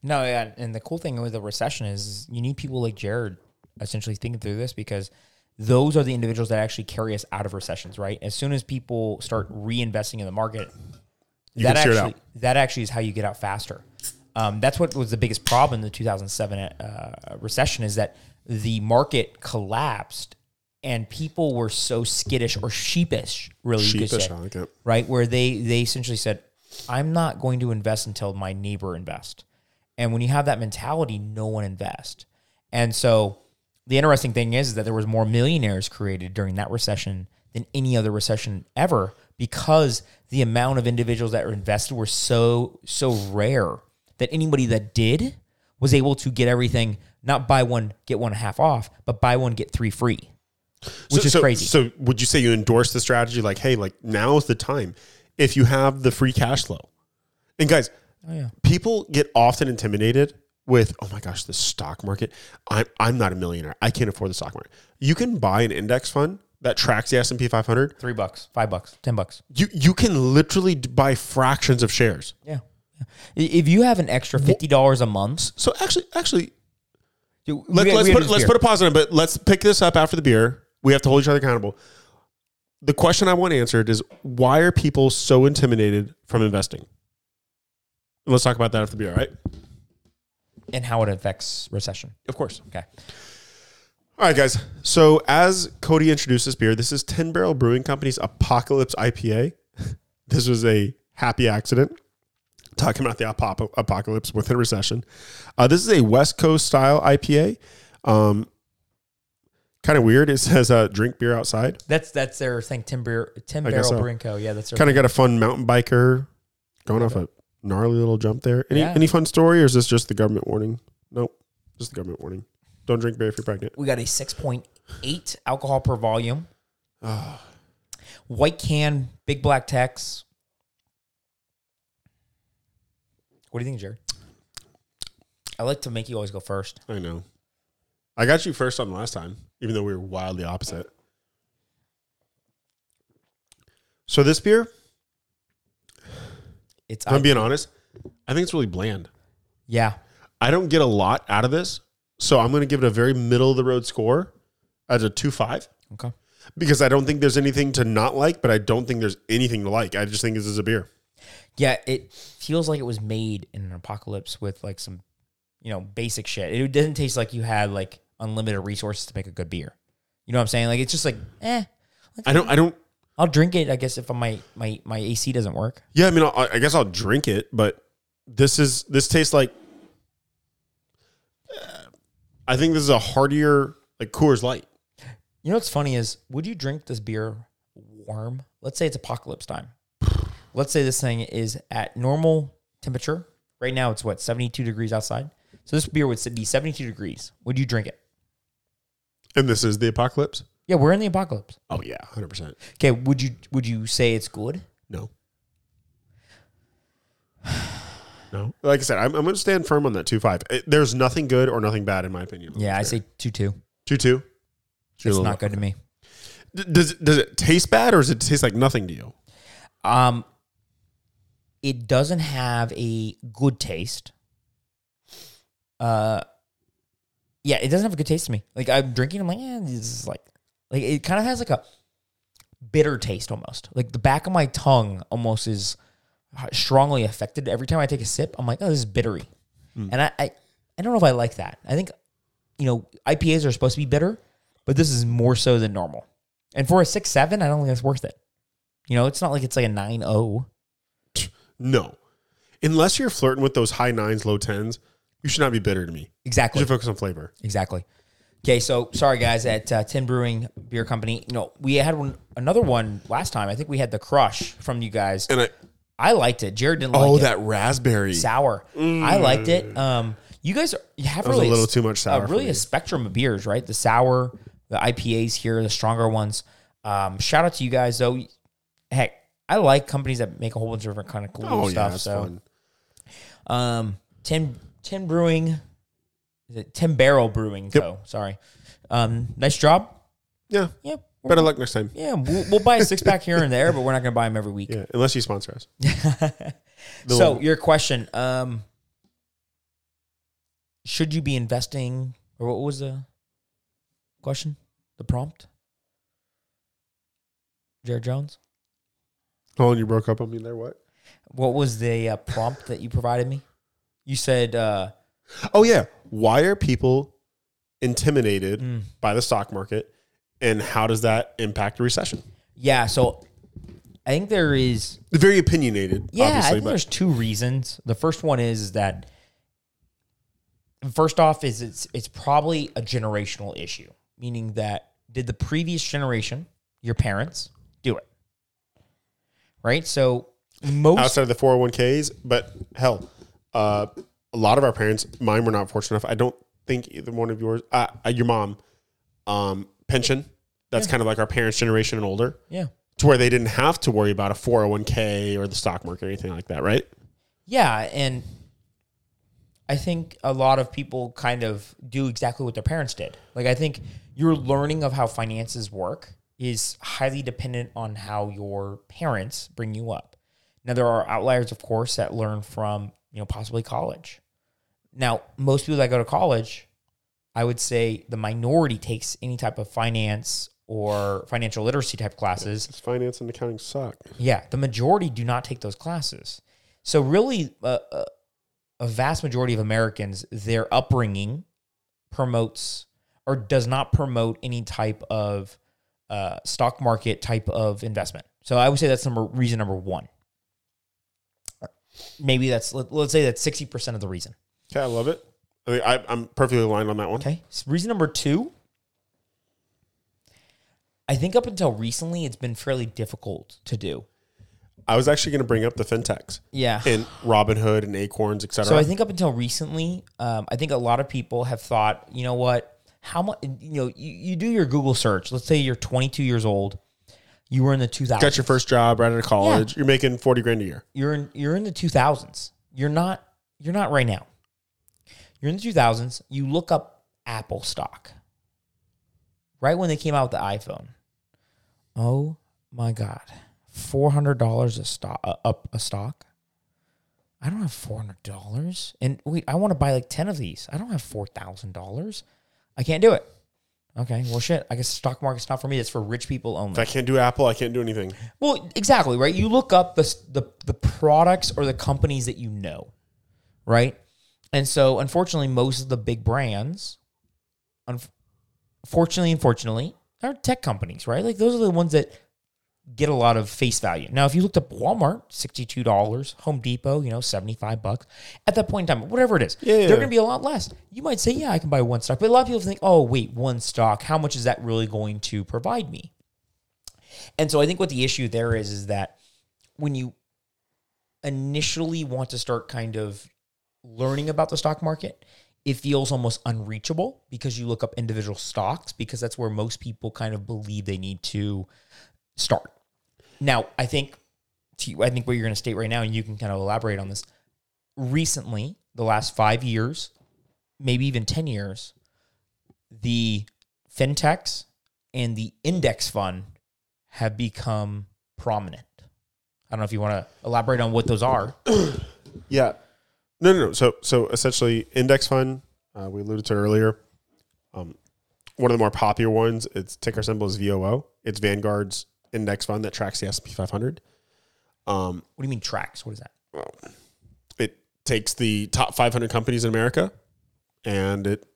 No, yeah, and the cool thing with the recession is you need people like Jared essentially thinking through this, because those are the individuals that actually carry us out of recessions, right? As soon as people start reinvesting in the market, you that actually that actually is how you get out faster. Um, that's what was the biggest problem in the two thousand seven uh, recession, is that the market collapsed and people were so skittish or sheepish, really, sheepish, you could say, I like it. Right? Where they they essentially said, "I'm not going to invest until my neighbor invests." And when you have that mentality, no one invests. And so the interesting thing is, is that there was more millionaires created during that recession than any other recession ever, because the amount of individuals that were invested were so so rare that anybody that did was able to get everything, not buy one, get one half off, but buy one, get three free, which so, is so, crazy. So would you say you endorse the strategy? Like, hey, like now is the time if you have the free cash flow. And guys, oh, yeah. people get often intimidated with, oh my gosh, the stock market. I'm, I'm not a millionaire. I can't afford the stock market. You can buy an index fund that tracks the S and P five hundred. Three bucks, five bucks, ten bucks. You you can literally buy fractions of shares. Yeah. If you have an extra fifty dollars a month. So actually, actually, Dude, let, we, let's, we put, let's put a pause on it, but let's pick this up after the beer. We have to hold each other accountable. The question I want answered is, why are people so intimidated from investing? Let's talk about that after the beer, all right? And how it affects recession. Of course. Okay. All right, guys. So as Cody introduced this beer, this is ten Barrel Brewing Company's Apocalypse I P A. This was a happy accident. Talking about the apop- apocalypse within recession. Uh, this is a West Coast style I P A. Um, kind of weird. It says uh, drink beer outside. That's that's their thing, ten, beer, ten Barrel so. Brewing Co. Yeah, that's their kind of got a fun mountain biker going off a gnarly little jump there. Any yeah. any fun story, or is this just the government warning? Nope, just the government warning. Don't drink beer if you're pregnant. We got a six point eight alcohol per volume. Oh. White can, big black text. What do you think, Jared? I like to make you always go first. I know. I got you first on the last time, even though we were wildly opposite. So this beer, it's if I'm being honest, I think it's really bland. Yeah. I don't get a lot out of this, so I'm going to give it a very middle-of-the-road score as a two five. Okay. Because I don't think there's anything to not like, but I don't think there's anything to like. I just think this is a beer. Yeah, it feels like it was made in an apocalypse with like some, you know, basic shit. It doesn't taste like you had like unlimited resources to make a good beer. You know what I'm saying? Like it's just like, eh. Like, I don't. I don't. I'll drink it, I guess, if my my my A C doesn't work. Yeah, I mean, I'll, I guess I'll drink it, but this is this tastes like. Uh, I think this is a heartier, like Coors Light. You know what's funny is, would you drink this beer warm? Let's say it's apocalypse time. Let's say this thing is at normal temperature. Right now, it's what, seventy-two degrees outside? So this beer would be seventy-two degrees. Would you drink it? And this is the apocalypse? Yeah, we're in the apocalypse. Oh, yeah, one hundred percent. Okay, would you would you say it's good? No. No. Like I said, I'm, I'm going to stand firm on that two five. There's nothing good or nothing bad, in my opinion. Yeah, I say two two. two two? It's not good to me. Does, does it taste bad, or does it taste like nothing to you? Um... It doesn't have a good taste. Uh, yeah, it doesn't have a good taste to me. Like I'm drinking, I'm like, eh, this is like, like it kind of has like a bitter taste almost. Like the back of my tongue almost is strongly affected. Every time I take a sip, I'm like, oh, this is bittery, mm. and I, I, I don't know if I like that. I think, you know, I P As are supposed to be bitter, but this is more so than normal. And for a six seven, I don't think that's worth it. You know, it's not like it's like a nine oh. No. Unless you're flirting with those high nines, low tens, you should not be bitter to me. Exactly. You should focus on flavor. Exactly. Okay, so sorry, guys, at uh, ten Brewing Beer Company. You know, we had one, another one last time. I think we had the Crush from you guys. And I, I liked it. Jared didn't oh, like it. Oh, that raspberry. Sour. Mm. I liked it. Um, You guys you have that really was a little too much sour. Uh, really a spectrum of beers, right? The sour, the I P As here, the stronger ones. Um, Shout out to you guys, though. Heck. I like companies that make a whole bunch of different kind of cool oh, stuff. Yeah, so, fun. um, ten, ten Brewing, is it ten Barrel Brewing Co. Yep. Sorry, um, nice job. Yeah, yeah, Better luck next time. Yeah, we'll, we'll buy a six pack here and there, but we're not going to buy them every week. Yeah, unless you sponsor us. So one. Your question, um, should you be investing, or what was the question? The prompt? Jared Jones? Oh, you broke up on me there. What? What was the uh, prompt that you provided me? You said... Uh, oh, yeah. Why are people intimidated mm. by the stock market, and how does that impact a recession? Yeah, so I think there is... Very opinionated, yeah, obviously. Yeah, I think but. there's two reasons. The first one is that... First off, is it's it's probably a generational issue, meaning that did the previous generation, your parents, do it? Right? So most... Outside of the four oh one k's, but hell... Uh, a lot of our parents, mine were not fortunate enough. I don't think either one of yours, uh, your mom, um, pension. That's yeah. kind of like our parents' generation and older. Yeah. To where they didn't have to worry about a four oh one k or the stock market or anything like that, right? Yeah. And I think a lot of people kind of do exactly what their parents did. Like, I think your learning of how finances work is highly dependent on how your parents bring you up. Now, there are outliers, of course, that learn from, you know, possibly college. Now, most people that go to college, I would say the minority takes any type of finance or financial literacy type classes. It's finance and accounting suck. Yeah, the majority do not take those classes. So really, uh, a vast majority of Americans, their upbringing promotes or does not promote any type of uh, stock market type of investment. So I would say that's number reason number one. Maybe that's, let's say that's sixty percent of the reason. Okay, I love it. I mean, I, I'm perfectly aligned on that one. Okay, so reason number two, I think up until recently, it's been fairly difficult to do. I was actually going to bring up the fintechs. Yeah. And Robinhood and Acorns, et cetera. So I think up until recently, um, I think a lot of people have thought, you know what, how much, you know, you, you do your Google search. Let's say you're twenty-two years old. You were in the two thousands. Got your first job right out of college. Yeah. You're making forty grand a year. You're in you're in the two thousands. You're not you're not right now. You're in the two thousands. You look up Apple stock. Right when they came out with the iPhone. Oh my God. four hundred dollars a stock uh, up a stock. I don't have four hundred dollars. And wait, I want to buy like ten of these. I don't have four thousand dollars. I can't do it. Okay, well, shit, I guess the stock market's not for me. It's for rich people only. If I can't do Apple, I can't do anything. Well, exactly, right? You look up the, the the products or the companies that you know, right? And so, unfortunately, most of the big brands, unfortunately, unfortunately, are tech companies, right? Like, those are the ones that get a lot of face value. Now, if you looked up Walmart, sixty-two dollars, Home Depot, you know, seventy-five bucks, at that point in time, whatever it is, yeah, they're going to be a lot less. You might say, yeah, I can buy one stock. But a lot of people think, oh, wait, one stock, how much is that really going to provide me? And so I think what the issue there is, is that when you initially want to start kind of learning about the stock market, it feels almost unreachable because you look up individual stocks because that's where most people kind of believe they need to start. Now, I think I think what you're going to state right now, and you can kind of elaborate on this, recently, the last five years, maybe even ten years, the fintechs and the index fund have become prominent. I don't know if you want to elaborate on what those are. Yeah. No, no, no. So, so essentially, index fund, uh, we alluded to earlier, um, one of the more popular ones, its ticker symbol is V O O. It's Vanguard's index fund that tracks the S and P five hundred. Um, what do you mean tracks? What is that? Well, it takes the top five hundred companies in America and it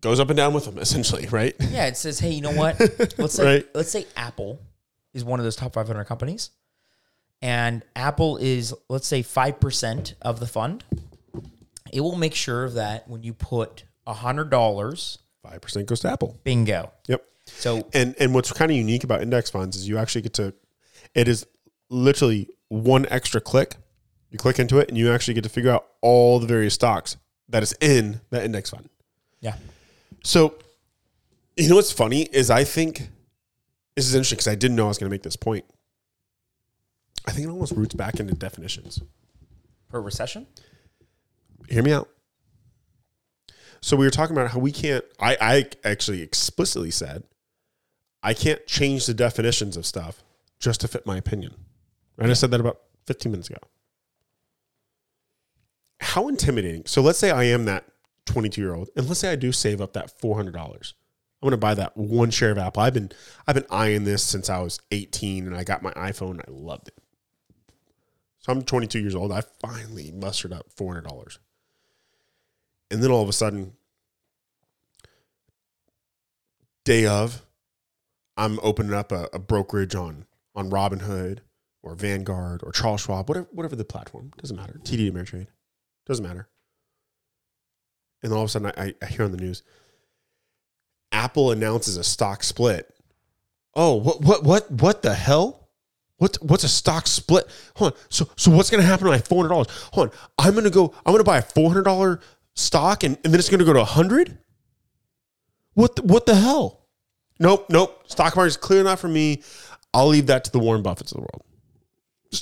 goes up and down with them, essentially, right? Yeah, it says, hey, you know what? Let's say, right? Let's say Apple is one of those top five hundred companies, and Apple is, let's say, five percent of the fund. It will make sure that when you put one hundred dollars, five percent goes to Apple. Bingo. Yep. So and and what's kind of unique about index funds is you actually get to, it is literally one extra click. You click into it and you actually get to figure out all the various stocks that is in that index fund. Yeah. So you know what's funny is I think this is interesting because I didn't know I was going to make this point. I think it almost roots back into definitions. For a recession? Hear me out. So we were talking about how we can't. I I actually explicitly said I can't change the definitions of stuff just to fit my opinion. And I said that about fifteen minutes ago. How intimidating. So let's say I am that twenty-two-year-old, and let's say I do save up that four hundred dollars. I'm going to buy that one share of Apple. I've been I've been eyeing this since I was eighteen, and I got my iPhone, and I loved it. So I'm twenty-two years old. I finally mustered up four hundred dollars. And then all of a sudden, day of, I'm opening up a, a brokerage on, on Robinhood or Vanguard or Charles Schwab, whatever whatever the platform, doesn't matter. T D Ameritrade, doesn't matter. And all of a sudden, I, I hear on the news, Apple announces a stock split. Oh, what what what what the hell? What's what's a stock split? Hold on. So so what's gonna happen to my four hundred dollars? Hold on. I'm gonna go. I'm gonna buy a four hundred dollar stock, and, and then it's gonna go to a hundred. What the, what the hell? Nope, nope. Stock market's clear not for me. I'll leave that to the Warren Buffetts of the world.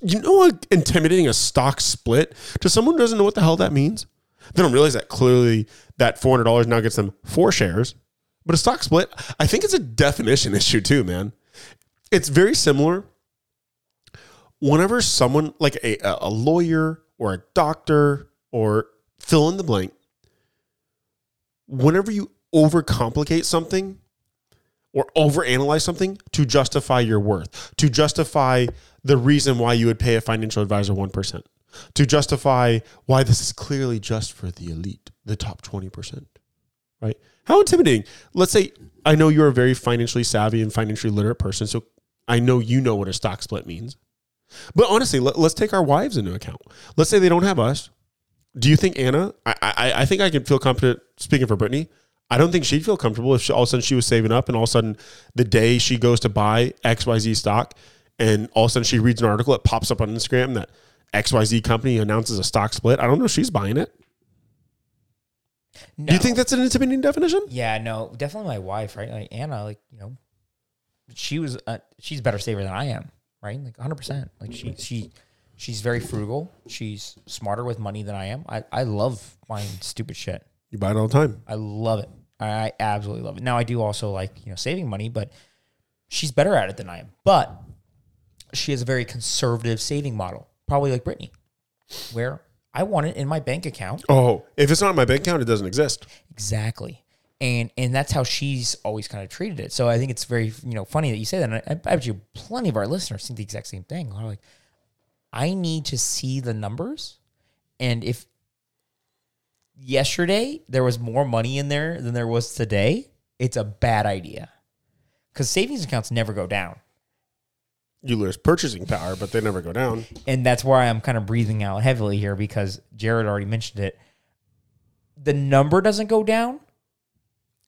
You know how intimidating a stock split to someone who doesn't know what the hell that means? They don't realize that clearly that four hundred dollars now gets them four shares. But a stock split, I think it's a definition issue too, man. It's very similar. Whenever someone like a, a lawyer or a doctor or fill in the blank, whenever you overcomplicate something or overanalyze something to justify your worth, to justify the reason why you would pay a financial advisor one percent, to justify why this is clearly just for the elite, the top twenty percent, right? How intimidating. Let's say I know you're a very financially savvy and financially literate person, so I know you know what a stock split means. But honestly, let, let's take our wives into account. Let's say they don't have us. Do you think Anna, I, I, I think I can feel confident speaking for Brittany, I don't think she'd feel comfortable if she, all of a sudden she was saving up and all of a sudden the day she goes to buy X Y Z stock and all of a sudden she reads an article that pops up on Instagram that X Y Z company announces a stock split. I don't know if she's buying it. No. Do you think that's an intimidating definition? Yeah, no, definitely my wife, right? Like Anna, like, you know, she was, uh, she's a better saver than I am, right? Like one hundred percent. Like she, she, she's very frugal. She's smarter with money than I am. I, I love buying stupid shit. You buy it all the time. I love it. I absolutely love it. Now I do also like, you know, saving money, but she's better at it than I am. But she has a very conservative saving model, probably like Brittany, where I want it in my bank account. Oh, if it's not in my bank account, it doesn't exist. Exactly. And and that's how she's always kind of treated it. So I think it's very, you know, funny that you say that. And I, I bet you plenty of our listeners think the exact same thing. They're like, I need to see the numbers. And if yesterday there was more money in there than there was today, it's a bad idea. Because savings accounts never go down. You lose purchasing power, but they never go down. And that's why I'm kind of breathing out heavily here because Jared already mentioned it. The number doesn't go down,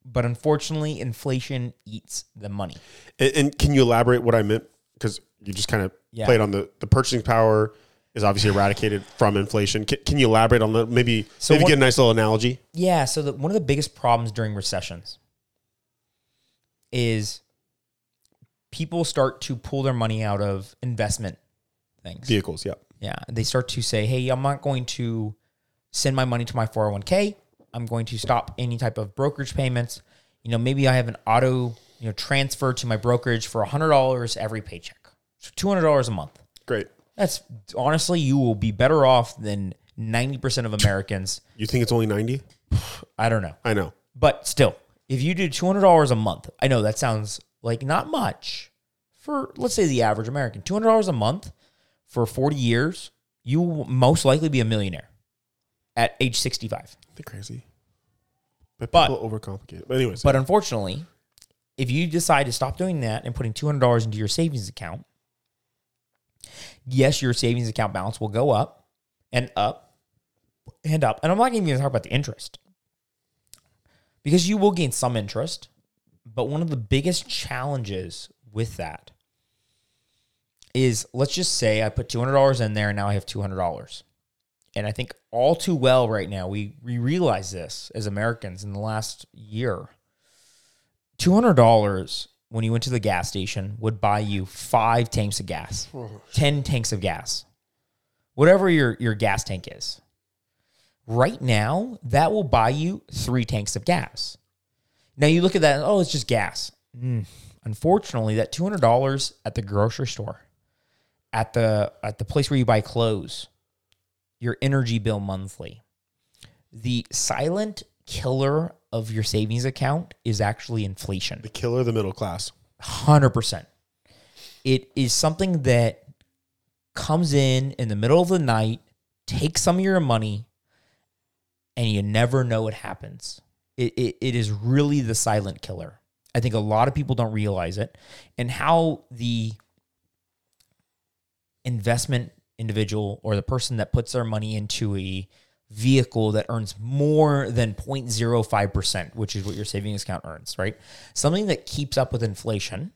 but unfortunately, inflation eats the money. And, and can you elaborate what I meant? Because you just kind of yeah. played on the, the purchasing power is obviously eradicated from inflation. Can, can you elaborate on that? Maybe, so maybe one, get a nice little analogy. Yeah. So the, one of the biggest problems during recessions is people start to pull their money out of investment things. Vehicles, yeah. Yeah. They start to say, hey, I'm not going to send my money to my four oh one k. I'm going to stop any type of brokerage payments. You know, maybe I have an auto, you know, transfer to my brokerage for one hundred dollars every paycheck. So two hundred dollars a month. Great. That's honestly, you will be better off than ninety percent of Americans. You think it's only ninety? I don't know. I know. But still, if you do two hundred dollars a month, I know that sounds like not much for, let's say, the average American. two hundred dollars a month for forty years, you will most likely be a millionaire at age sixty-five. They're crazy. But people but, overcomplicate it. But anyways. But unfortunately, if you decide to stop doing that and putting two hundred dollars into your savings account, yes, your savings account balance will go up and up and up. And I'm not even going to talk about the interest because you will gain some interest. But one of the biggest challenges with that is, let's just say I put two hundred dollars in there and now I have two hundred dollars. And I think all too well right now, we, we realize this as Americans in the last year. two hundred dollars when you went to the gas station would buy you five tanks of gas, ten tanks of gas, whatever your, your gas tank is. Right now, that will buy you three tanks of gas. Now, you look at that, and, oh, it's just gas. Mm, Unfortunately, that two hundred dollars at the grocery store, at the at the place where you buy clothes, your energy bill monthly, the silent killer of your savings account is actually inflation. The killer of the middle class. one hundred percent. It is something that comes in in the middle of the night, takes some of your money, and you never know what happens. It, it, it is really the silent killer. I think a lot of people don't realize it, and how the investment individual or the person that puts their money into a vehicle that earns more than zero point zero five percent, which is what your savings account earns, right? Something that keeps up with inflation.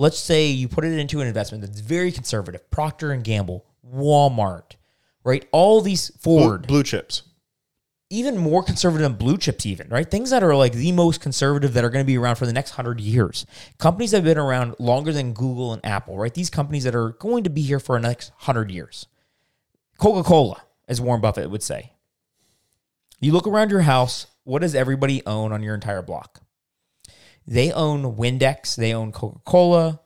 Let's say you put it into an investment that's very conservative, Procter and Gamble, Walmart, right? All these Ford. Blue, blue chips. Even more conservative than blue chips even, right? Things that are like the most conservative that are going to be around for the next hundred years. Companies that have been around longer than Google and Apple, right? These companies that are going to be here for the next hundred years. Coca-Cola, as Warren Buffett would say. You look around your house, what does everybody own on your entire block? They own Windex, they own Coca-Cola,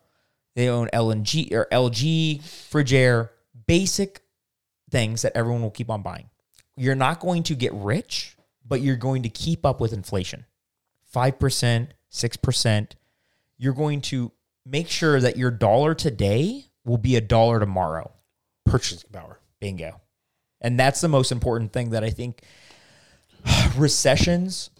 they own L G or L G, Frigidaire, basic things that everyone will keep on buying. You're not going to get rich, but you're going to keep up with inflation. five percent, six percent. You're going to make sure that your dollar today will be a dollar tomorrow. Purchasing power. Bingo. And that's the most important thing that I think recessions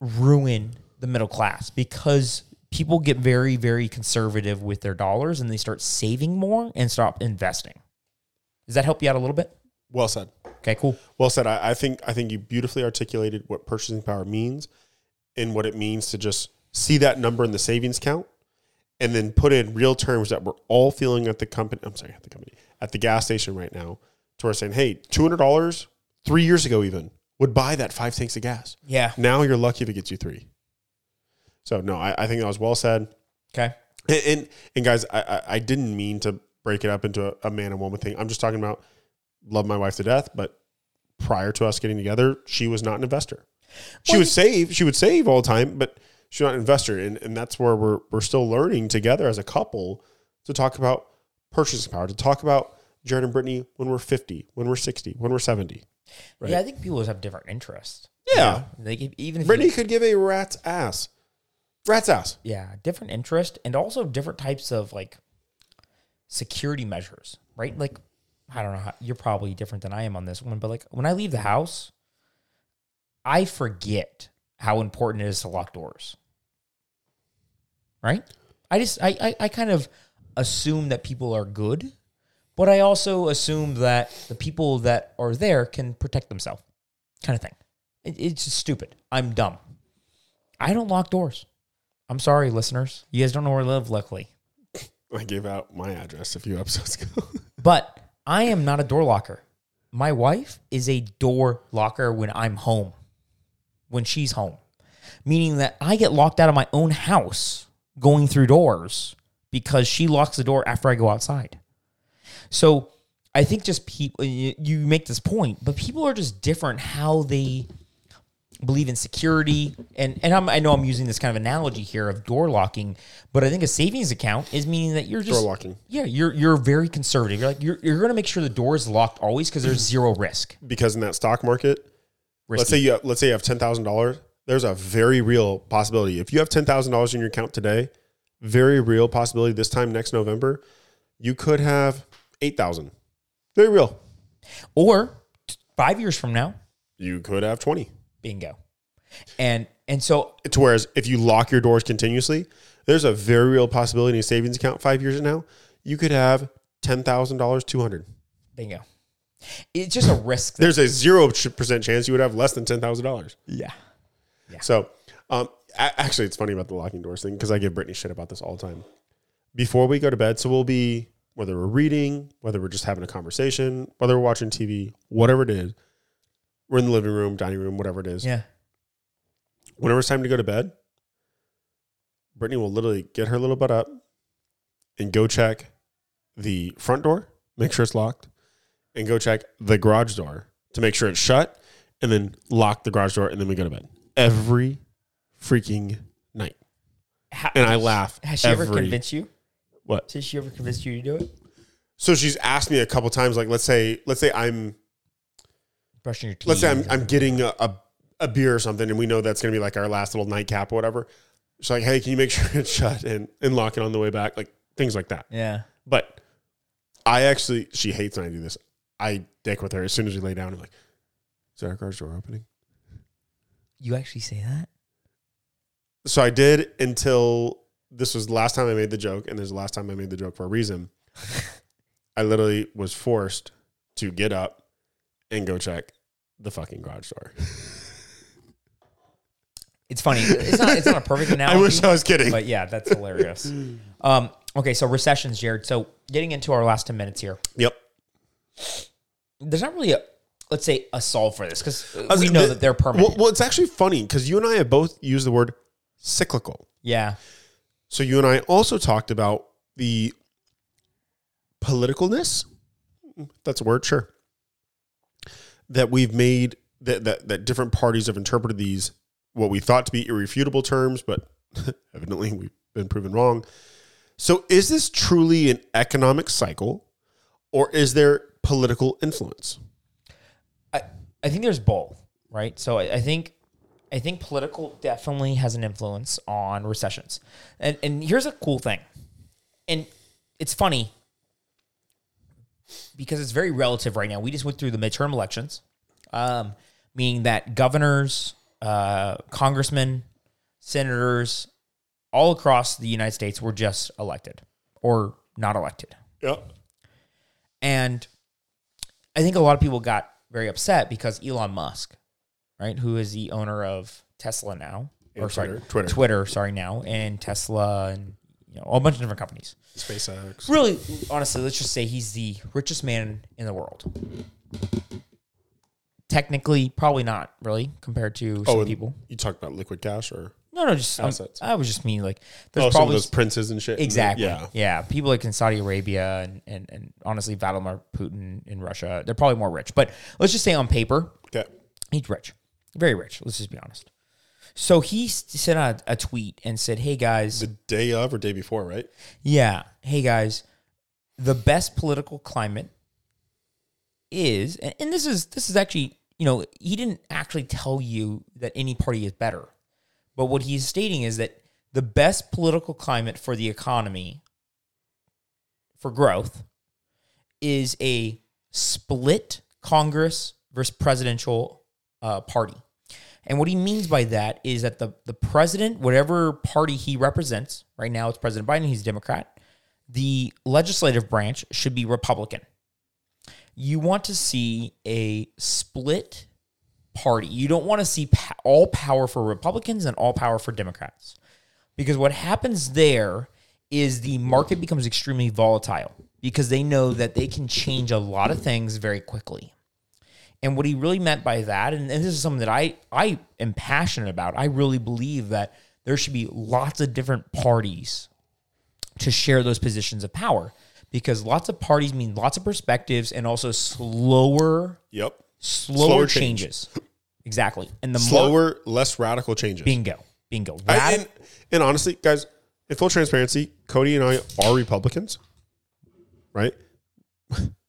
ruin the middle class, because people get very, very conservative with their dollars and they start saving more and stop investing. Does that help you out a little bit? Well said. Okay, cool. Well said. I, I think I think you beautifully articulated what purchasing power means and what it means to just see that number in the savings account and then put in real terms that we're all feeling at the company. I'm sorry, at the company, at the gas station right now, to where we're saying, hey, two hundred dollars three years ago even would buy that five tanks of gas. Yeah. Now you're lucky if it gets you three. So no, I, I think that was well said. Okay. And and, and guys, I, I didn't mean to break it up into a, a man and woman thing. I'm just talking about. Love my wife to death, but prior to us getting together, she was not an investor. She well, would save, she would save all the time, but she's not an investor. And and that's where we're we're still learning together as a couple to talk about purchasing power, to talk about Jared and Brittany when we're fifty, when we're sixty, when we're seventy. Right? Yeah, I think people have different interests. Yeah. You know? They give, even if Brittany you, could give a rat's ass. Rat's ass. Yeah, different interest and also different types of like security measures, right? Like, I don't know how, you're probably different than I am on this one, but like when I leave the house, I forget how important it is to lock doors. Right? I just, I, I, I kind of assume that people are good, but I also assume that the people that are there can protect themselves, kind of thing. It, it's just stupid. I'm dumb. I don't lock doors. I'm sorry, listeners. You guys don't know where I live, luckily. I gave out my address a few episodes ago. But I am not a door locker. My wife is a door locker when I'm home, when she's home, meaning that I get locked out of my own house going through doors because she locks the door after I go outside. So I think just people, you make this point, but people are just different how they believe in security. And, and I'm, I know I'm using this kind of analogy here of door locking, but I think a savings account is meaning that you're just door locking. Yeah. You're, you're very conservative. You're like, you're, you're going to make sure the door is locked always, because there's zero risk. Because in that stock market, risky. let's say you, let's say you have ten thousand dollars. There's a very real possibility. If you have ten thousand dollars in your account today, very real possibility this time next November, you could have eight thousand. Very real. Or five years from now, you could have twenty. Bingo. And and so... It's whereas if you lock your doors continuously, there's a very real possibility in a savings account five years from now, you could have ten thousand dollars, two hundred. Bingo. It's just a risk. There's a zero percent chance you would have less than ten thousand dollars. Yeah. yeah. So um, actually, it's funny about the locking doors thing, because I give Brittany shit about this all the time. Before we go to bed, so we'll be, whether we're reading, whether we're just having a conversation, whether we're watching T V, whatever it is, we're in the living room, dining room, whatever it is. Yeah. Whenever it's time to go to bed, Brittany will literally get her little butt up and go check the front door, make sure it's locked, and go check the garage door to make sure it's shut, and then lock the garage door, and then we go to bed. Every freaking night. Ha- and I laugh. Has she every... ever convinced you? What? Did she ever convince you to do it? So she's asked me a couple times, like, let's say, let's say I'm brushing your teeth. Let's say I'm, I'm getting a, a, a beer or something, and we know that's going to be like our last little nightcap or whatever. She's like, hey, can you make sure it's shut and, and lock it on the way back? Like, things like that. Yeah. But I actually, she hates when I do this. I dick with her as soon as we lay down. I'm like, is our garage door opening? You actually say that? So I did until this was the last time I made the joke, and there's the last time I made the joke for a reason. I literally was forced to get up and go check the fucking garage door. It's funny. It's not It's not a perfect analogy. I wish I was kidding. But yeah, that's hilarious. um, okay, so recessions, Jared. So getting into our last ten minutes here. Yep. There's not really a, let's say, a solve for this, because we like, know the, that they're permanent. Well, well it's actually funny because you and I have both used the word cyclical. Yeah. So you and I also talked about the politicalness. That's a word, sure. That we've made, that that, that different parties have interpreted these, what we thought to be irrefutable terms, but evidently we've been proven wrong. So is this truly an economic cycle, or is there political influence? I, I think there's both, right? So I, I think I think political definitely has an influence on recessions. And and here's a cool thing. And it's funny because it's very relative right now. We just went through the midterm elections, um, meaning that governors, uh, congressmen, senators, all across the United States were just elected or not elected. Yep. And I think a lot of people got very upset because Elon Musk, right, who is the owner of Tesla now, or sorry, Twitter. Twitter, Twitter, sorry now, and Tesla, and you know, a bunch of different companies, SpaceX. Really, honestly, let's just say he's the richest man in the world. Technically, probably not really compared to oh, some people. You talk about liquid cash, or no, no, just assets. Um, I was just mean like there's oh, probably some of those princes and shit. Exactly, yeah, yeah. People like in Saudi Arabia and and and honestly, Vladimir Putin in Russia, they're probably more rich. But let's just say on paper, okay, he's rich. Very rich. Let's just be honest. So he sent out a tweet and said, hey, guys. The day of or day before, right? Yeah. Hey, guys, the best political climate is, and, and this is this is actually, you know, he didn't actually tell you that any party is better. But what he's stating is that the best political climate for the economy, for growth, is a split Congress versus presidential Uh, party. And what he means by that is that the, the president, whatever party he represents, right now it's President Biden, he's a Democrat, the legislative branch should be Republican. You want to see a split party. You don't want to see pa- all power for Republicans and all power for Democrats. Because what happens there is the market becomes extremely volatile because they know that they can change a lot of things very quickly. And what he really meant by that, and, and this is something that I, I am passionate about, I really believe that there should be lots of different parties to share those positions of power, because lots of parties mean lots of perspectives and also slower, yep, slower, slower changes. changes. Exactly. And the slower, more, less radical changes. Bingo. Bingo. Rad- I, and, and honestly, guys, in full transparency, Cody and I are Republicans, right?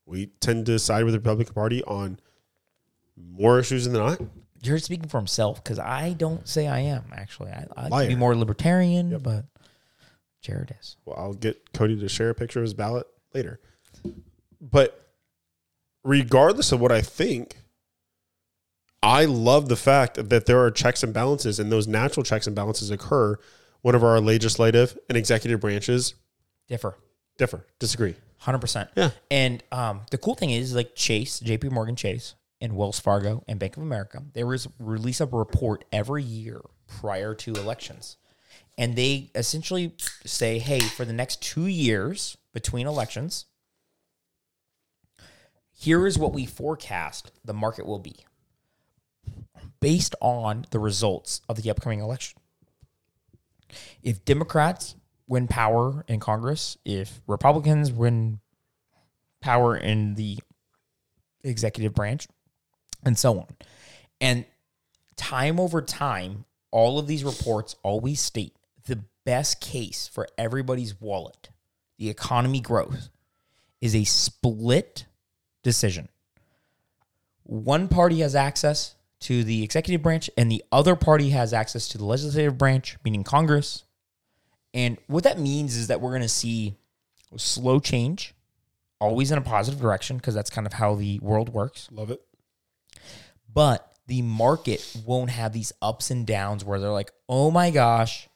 We tend to side with the Republican Party on more issues than not. You're speaking for himself, because I don't say I am, actually. I, I could be more libertarian, yep. But Jared is. Well, I'll get Cody to share a picture of his ballot later. But regardless of what I think, I love the fact that there are checks and balances, and those natural checks and balances occur whenever our legislative and executive branches differ. Differ. Disagree. one hundred percent. Yeah. And um, the cool thing is, like Chase, J P. Morgan Chase, and Wells Fargo and Bank of America, they release a report every year prior to elections. And they essentially say, hey, for the next two years between elections, here is what we forecast the market will be based on the results of the upcoming election. If Democrats win power in Congress, if Republicans win power in the executive branch, and so on. And time over time, all of these reports always state the best case for everybody's wallet, the economy growth, is a split decision. One party has access to the executive branch, and the other party has access to the legislative branch, meaning Congress. And what that means is that we're going to see slow change, always in a positive direction, because that's kind of how the world works. Love it. But the market won't have these ups and downs where they're like, oh my gosh,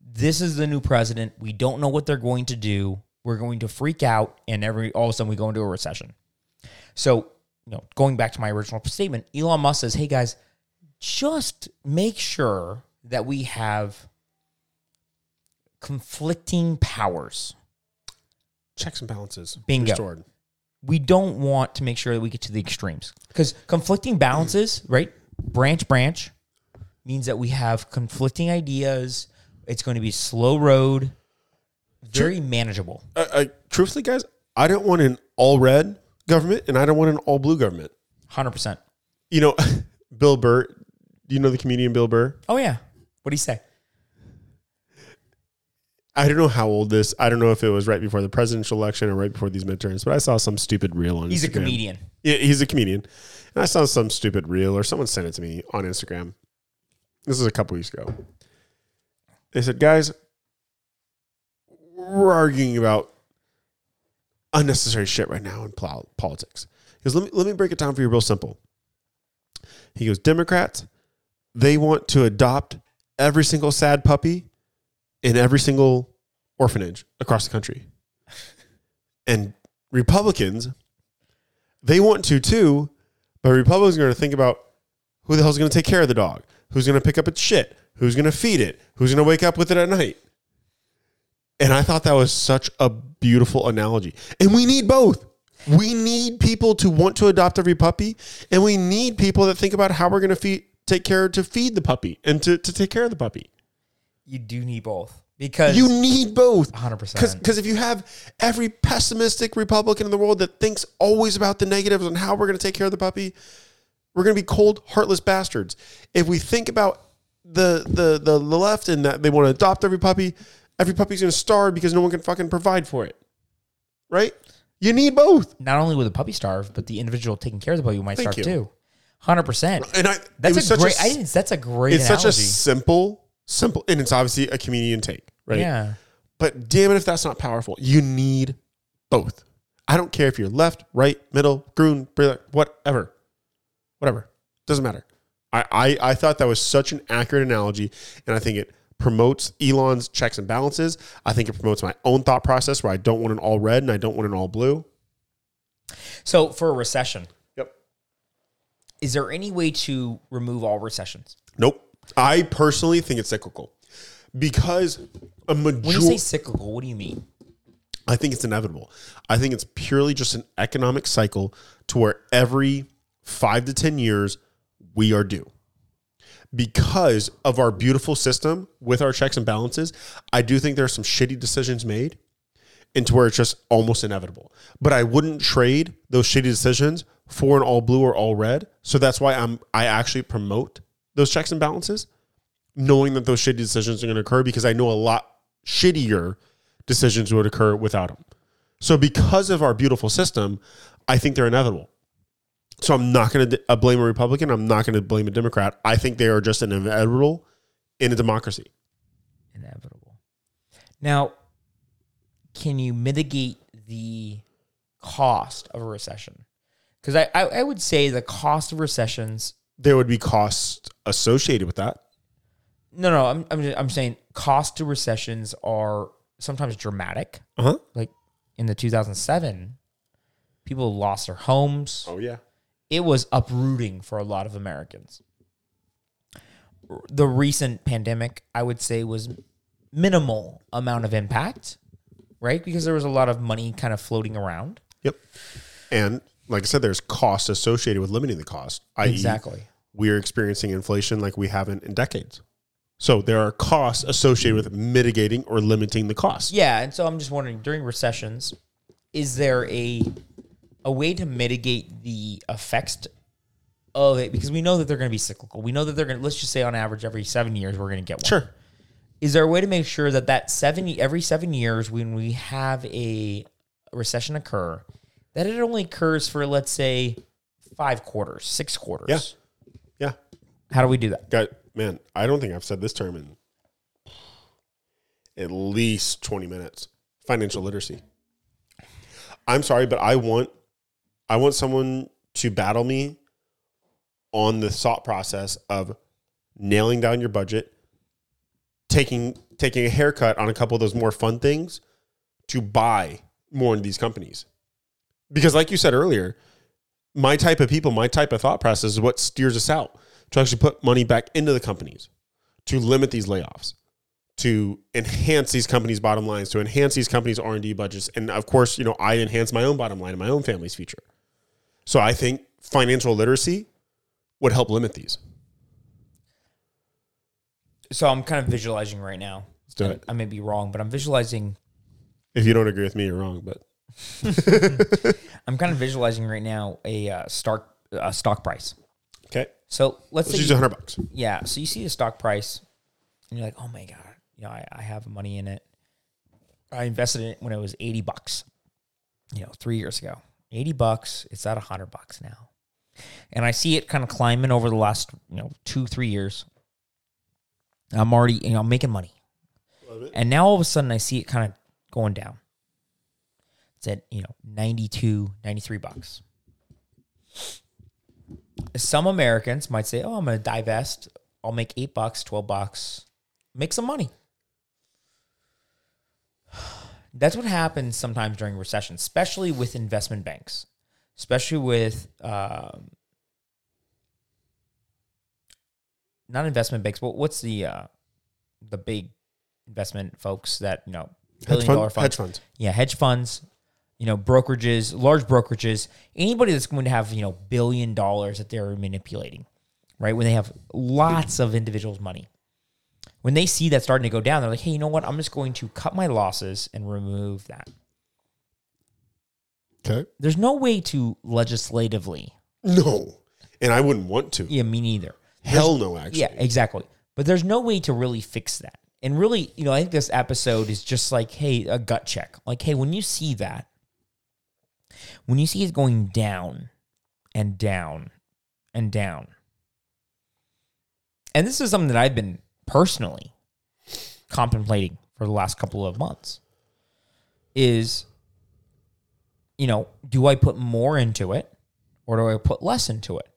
this is the new president. We don't know what they're going to do. We're going to freak out, and every all of a sudden we go into a recession. So, you know, going back to my original statement, Elon Musk says, hey guys, just make sure that we have conflicting powers. Checks and balances. Bingo. Restored. We don't want to make sure that we get to the extremes, because conflicting balances, right? Branch, branch means that we have conflicting ideas. It's going to be a slow road, very Tru- manageable. I, I, truthfully, guys, I don't want an all red government, and I don't want an all blue government. one hundred percent. You know, Bill Burr, do you know the comedian Bill Burr? Oh, yeah. What did he say? I don't know how old this, I don't know if it was right before the presidential election or right before these midterms, but I saw some stupid reel on he's Instagram. He's a comedian. Yeah, he's a comedian. And I saw some stupid reel, or someone sent it to me on Instagram. This was a couple weeks ago. They said, guys, we're arguing about unnecessary shit right now in politics. He goes, let me, let me break it down for you real simple. He goes, Democrats, they want to adopt every single sad puppy in every single orphanage across the country. And Republicans, they want to too, but Republicans are going to think about who the hell is going to take care of the dog, who's going to pick up its shit, who's going to feed it, who's going to wake up with it at night. And I thought that was such a beautiful analogy. And we need both. We need people to want to adopt every puppy, and we need people that think about how we're going to feed, take care to feed the puppy and to, to take care of the puppy. You do need both, because you need both. one hundred percent. Because if you have every pessimistic Republican in the world that thinks always about the negatives and how we're going to take care of the puppy, we're going to be cold, heartless bastards. If we think about the the the left and that they want to adopt every puppy, every puppy's going to starve because no one can fucking provide for it. Right? You need both. Not only will the puppy starve, but the individual taking care of the puppy might Thank starve you. too. one hundred percent. And I that's a great. A, I think that's a great. It's analogy. Such a simple. Simple. And it's obviously a comedian take, right? Yeah. But damn it if that's not powerful. You need both. I don't care if you're left, right, middle, green, whatever. Whatever. Doesn't matter. I, I, I thought that was such an accurate analogy, and I think it promotes Elon's checks and balances. I think it promotes my own thought process where I don't want an all red and I don't want an all blue. So for a recession, yep. Is there any way to remove all recessions? Nope. I personally think it's cyclical, because a majority. When you say cyclical, what do you mean? I think it's inevitable. I think it's purely just an economic cycle to where every five to ten years we are due. Because of our beautiful system with our checks and balances, I do think there are some shitty decisions made into where it's just almost inevitable. But I wouldn't trade those shitty decisions for an all blue or all red. So that's why I'm I actually promote those checks and balances, knowing that those shitty decisions are going to occur, because I know a lot shittier decisions would occur without them. So because of our beautiful system, I think they're inevitable. So I'm not going to blame a Republican. I'm not going to blame a Democrat. I think they are just inevitable in a democracy. Inevitable. Now, can you mitigate the cost of a recession? Because I, I, I would say the cost of recessions... There would be costs associated with that. No, no, I'm I'm, just, I'm saying costs to recessions are sometimes dramatic. Uh-huh. Like in the two thousand seven, people lost their homes. Oh, yeah. It was uprooting for a lot of Americans. The recent pandemic, I would say, was minimal amount of impact, right? Because there was a lot of money kind of floating around. Yep. And like I said, there's costs associated with limiting the cost. Exactly. that is, we're experiencing inflation like we haven't in decades. So there are costs associated with mitigating or limiting the cost. Yeah, and so I'm just wondering, during recessions, is there a a way to mitigate the effects of it? Because we know that they're going to be cyclical. We know that they're going to, let's just say on average every seven years, we're going to get one. Sure. Is there a way to make sure that that seventy every seven years when we have a recession occur, that it only occurs for, let's say, five quarters, six quarters? Yeah. Yeah. How do we do that? God, man, I don't think I've said this term in at least twenty minutes. Financial literacy. I'm sorry, but I want I want someone to battle me on the thought process of nailing down your budget, taking taking a haircut on a couple of those more fun things to buy more into these companies. Because like you said earlier, my type of people, my type of thought process is what steers us out to actually put money back into the companies, to limit these layoffs, to enhance these companies' bottom lines, to enhance these companies' R and D budgets. And of course, you know, I enhance my own bottom line and my own family's future. So I think financial literacy would help limit these. So I'm kind of visualizing right now. Let's do it. I may be wrong, but I'm visualizing. If you don't agree with me, you're wrong, but. I'm kind of visualizing right now a uh, stock, uh, stock price. Okay. So let's, let's say. Use one hundred bucks. Yeah. So you see the stock price and you're like, oh my God, you know, I, I have money in it. I invested in it when it was eighty bucks, you know, three years ago. eighty bucks. It's at one hundred bucks now. And I see it kind of climbing over the last, you know, two, three years. I'm already, you know, I'm making money. Love it. And now all of a sudden I see it kind of going down. It's at, you know, ninety-two, ninety-three bucks. Some Americans might say, oh, I'm going to divest. I'll make eight bucks, twelve bucks. Make some money. That's what happens sometimes during recession, especially with investment banks, especially with um, not investment banks. But what's the uh, the big investment folks that, you know, billion hedge fund, dollar funds, hedge funds, yeah, hedge funds, you know, brokerages, large brokerages, anybody that's going to have, you know, billion dollars that they're manipulating, right? When they have lots of individuals' money. When they see that starting to go down, they're like, hey, you know what? I'm just going to cut my losses and remove that. Okay. There's no way to legislatively. No. And I wouldn't want to. Yeah, me neither. Hell there's, no, actually. Yeah, exactly. But there's no way to really fix that. And really, you know, I think this episode is just like, hey, a gut check. Like, hey, when you see that, when you see it going down and down and down. And this is something that I've been personally contemplating for the last couple of months is, you know, do I put more into it or do I put less into it?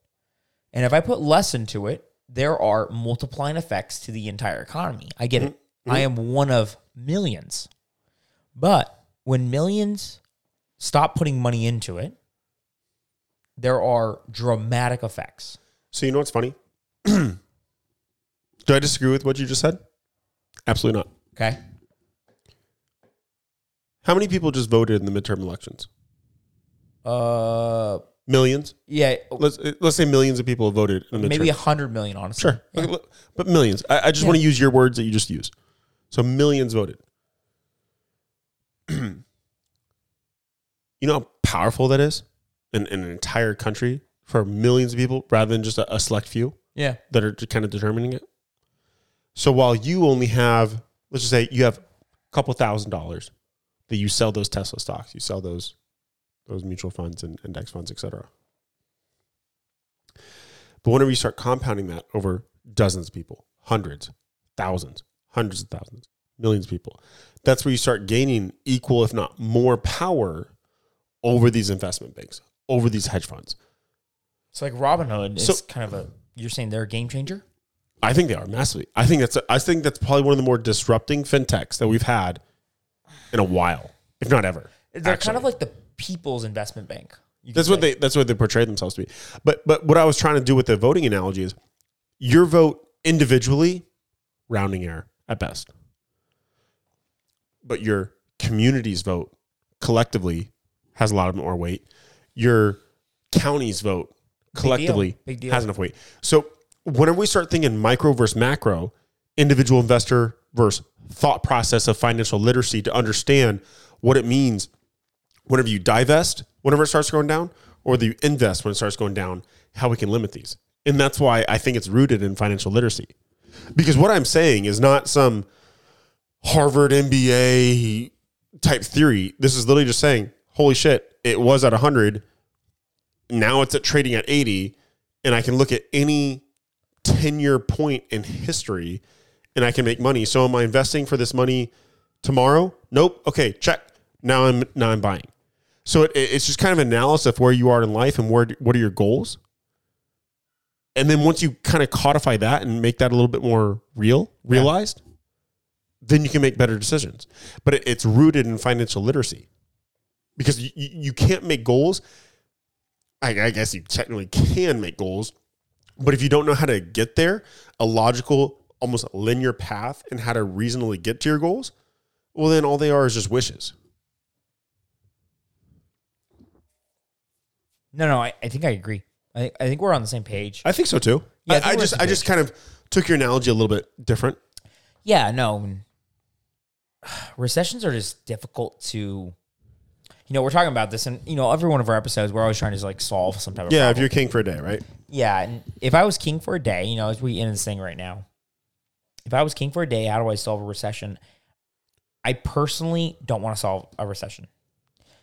And if I put less into it, there are multiplying effects to the entire economy. I get it. Mm-hmm. I am one of millions. But when millions stop putting money into it, there are dramatic effects. So you know what's funny? Do I disagree with what you just said? Absolutely not. Okay. How many people just voted in the midterm elections? Uh, millions. Yeah. Let's let's say millions of people have voted in the midterm. Maybe a hundred million, honestly. Sure, yeah. But millions. I, I just yeah. want to use your words that you just used. So millions voted. You know how powerful that is in, in an entire country for millions of people rather than just a, a select few. Yeah. That are kind of determining it. So while you only have, let's just say you have a couple thousand dollars that you sell those Tesla stocks, you sell those those mutual funds and index funds, et cetera. But whenever you start compounding that over dozens of people, hundreds, thousands, hundreds of thousands, millions of people, that's where you start gaining equal, if not more power over these investment banks, over these hedge funds. So like Robinhood is so, kind of a, you're saying they're a game changer? I think they are massively. I think that's. A, I think that's probably one of the more disrupting fintechs that we've had in a while, if not ever. They're actually kind of like the people's investment bank. That's what they. That's what they portray themselves to be. But but what I was trying to do with the voting analogy is, your vote individually, rounding error at best. But your community's vote collectively has a lot more weight. Your county's vote collectively Big deal. Big deal. Has enough weight. So. Whenever we start thinking micro versus macro, individual investor versus thought process of financial literacy to understand what it means whenever you divest, whenever it starts going down, or that you invest when it starts going down, how we can limit these. And that's why I think it's rooted in financial literacy. Because what I'm saying is not some Harvard M B A type theory. This is literally just saying, holy shit, it was at one hundred. Now it's at trading at eighty. And I can look at any ten-year point in history and I can make money. So am I investing for this money tomorrow? Nope. Okay, check. Now I'm now I'm buying. So it, it's just kind of analysis of where you are in life and where what are your goals. And then once you kind of codify that and make that a little bit more real, realized, yeah. then you can make better decisions. But it, it's rooted in financial literacy because you, you can't make goals. I, I guess you technically can make goals, but if you don't know how to get there, a logical, almost linear path and how to reasonably get to your goals, well, then all they are is just wishes. No, no, I, I think I agree. I think I think we're on the same page. I think so too. Yeah, I, I just I just kind of took your analogy a little bit different. Yeah, no. Recessions are just difficult to, you know, we're talking about this, and you know, every one of our episodes, we're always trying to just like solve some type of yeah, problem. If you're king for a day, right? Yeah, and if I was king for a day, you know, as we end this thing right now, if I was king for a day, how do I solve a recession? I personally don't want to solve a recession.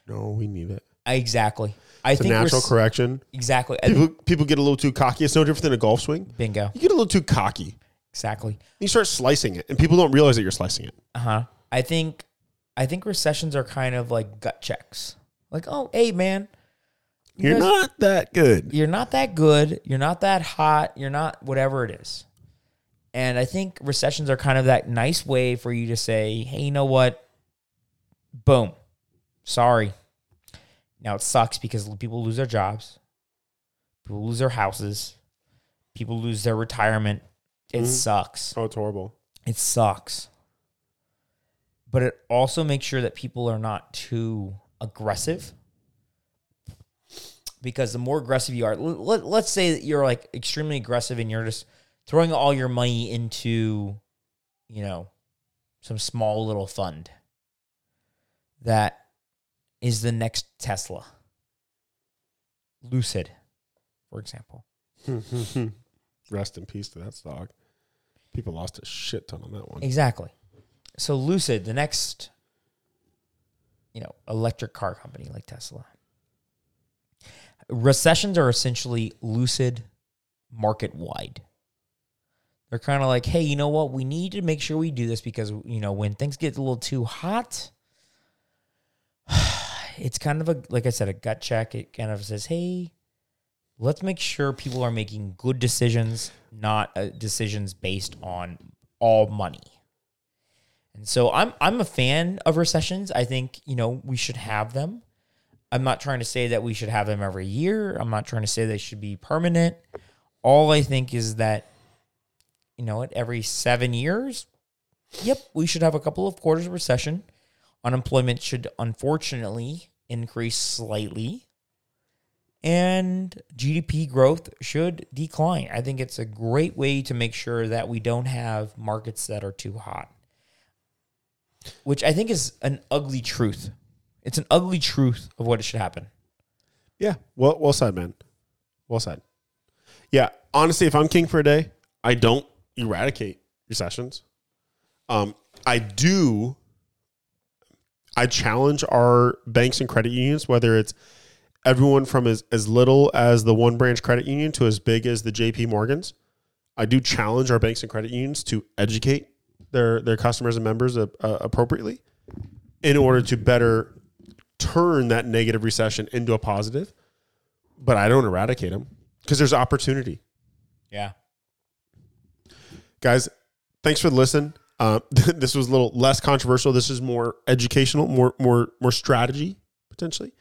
No, we need it. Exactly. I it's think a natural correction. Exactly. People, people get a little too cocky. It's no different than a golf swing. Bingo. You get a little too cocky. Exactly. You start slicing it, and people don't realize that you're slicing it. Uh huh. I think, I think recessions are kind of like gut checks. Like, oh, hey, man, you you're guys, not that good. You're not that good. You're not that hot. You're not whatever it is. And I think recessions are kind of that nice way for you to say, hey, you know what? Boom. Sorry. Now, it sucks because people lose their jobs, people lose their houses, people lose their retirement. It mm-hmm. sucks. Oh, it's horrible. It sucks. But it also makes sure that people are not too aggressive, because the more aggressive you are, let, let's say that you're like extremely aggressive and you're just throwing all your money into, you know, some small little fund that is the next Tesla. Lucid, for example. Rest in peace to that stock. People lost a shit ton on that one. Exactly. So Lucid, the next, you know, electric car company like Tesla. Recessions are essentially Lucid market-wide. They're kind of like, hey, you know what? We need to make sure we do this because, you know, when things get a little too hot, it's kind of a, like I said, a gut check. It kind of says, hey, let's make sure people are making good decisions, not uh, decisions based on all money. And so I'm I'm a fan of recessions. I think, you know, we should have them. I'm not trying to say that we should have them every year. I'm not trying to say they should be permanent. All I think is that, you know, at every seven years, yep, we should have a couple of quarters of recession. Unemployment should unfortunately increase slightly, and G D P growth should decline. I think it's a great way to make sure that we don't have markets that are too hot, which I think is an ugly truth. It's an ugly truth of what should happen. Yeah, well, well said, man. Well said. Yeah, honestly, if I'm king for a day, I don't eradicate recessions. Um, I do... I challenge our banks and credit unions, whether it's everyone from as, as little as the one branch credit union to as big as the J P. Morgans. I do challenge our banks and credit unions to educate their, their customers and members uh, uh, appropriately in order to better turn that negative recession into a positive. But I don't eradicate them because there's opportunity. Yeah. Guys, thanks for the listen. Uh, this was a little less controversial. This is more educational, more more more strategy potentially.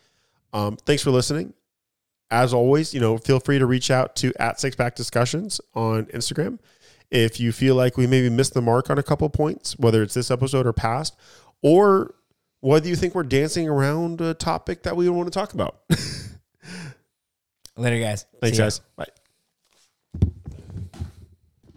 Um, thanks for listening. As always, you know, feel free to reach out to at Six Pack Discussions on Instagram if you feel like we maybe missed the mark on a couple points, whether it's this episode or past, or whether you think we're dancing around a topic that we want to talk about. Later, guys. Thanks, guys. Bye.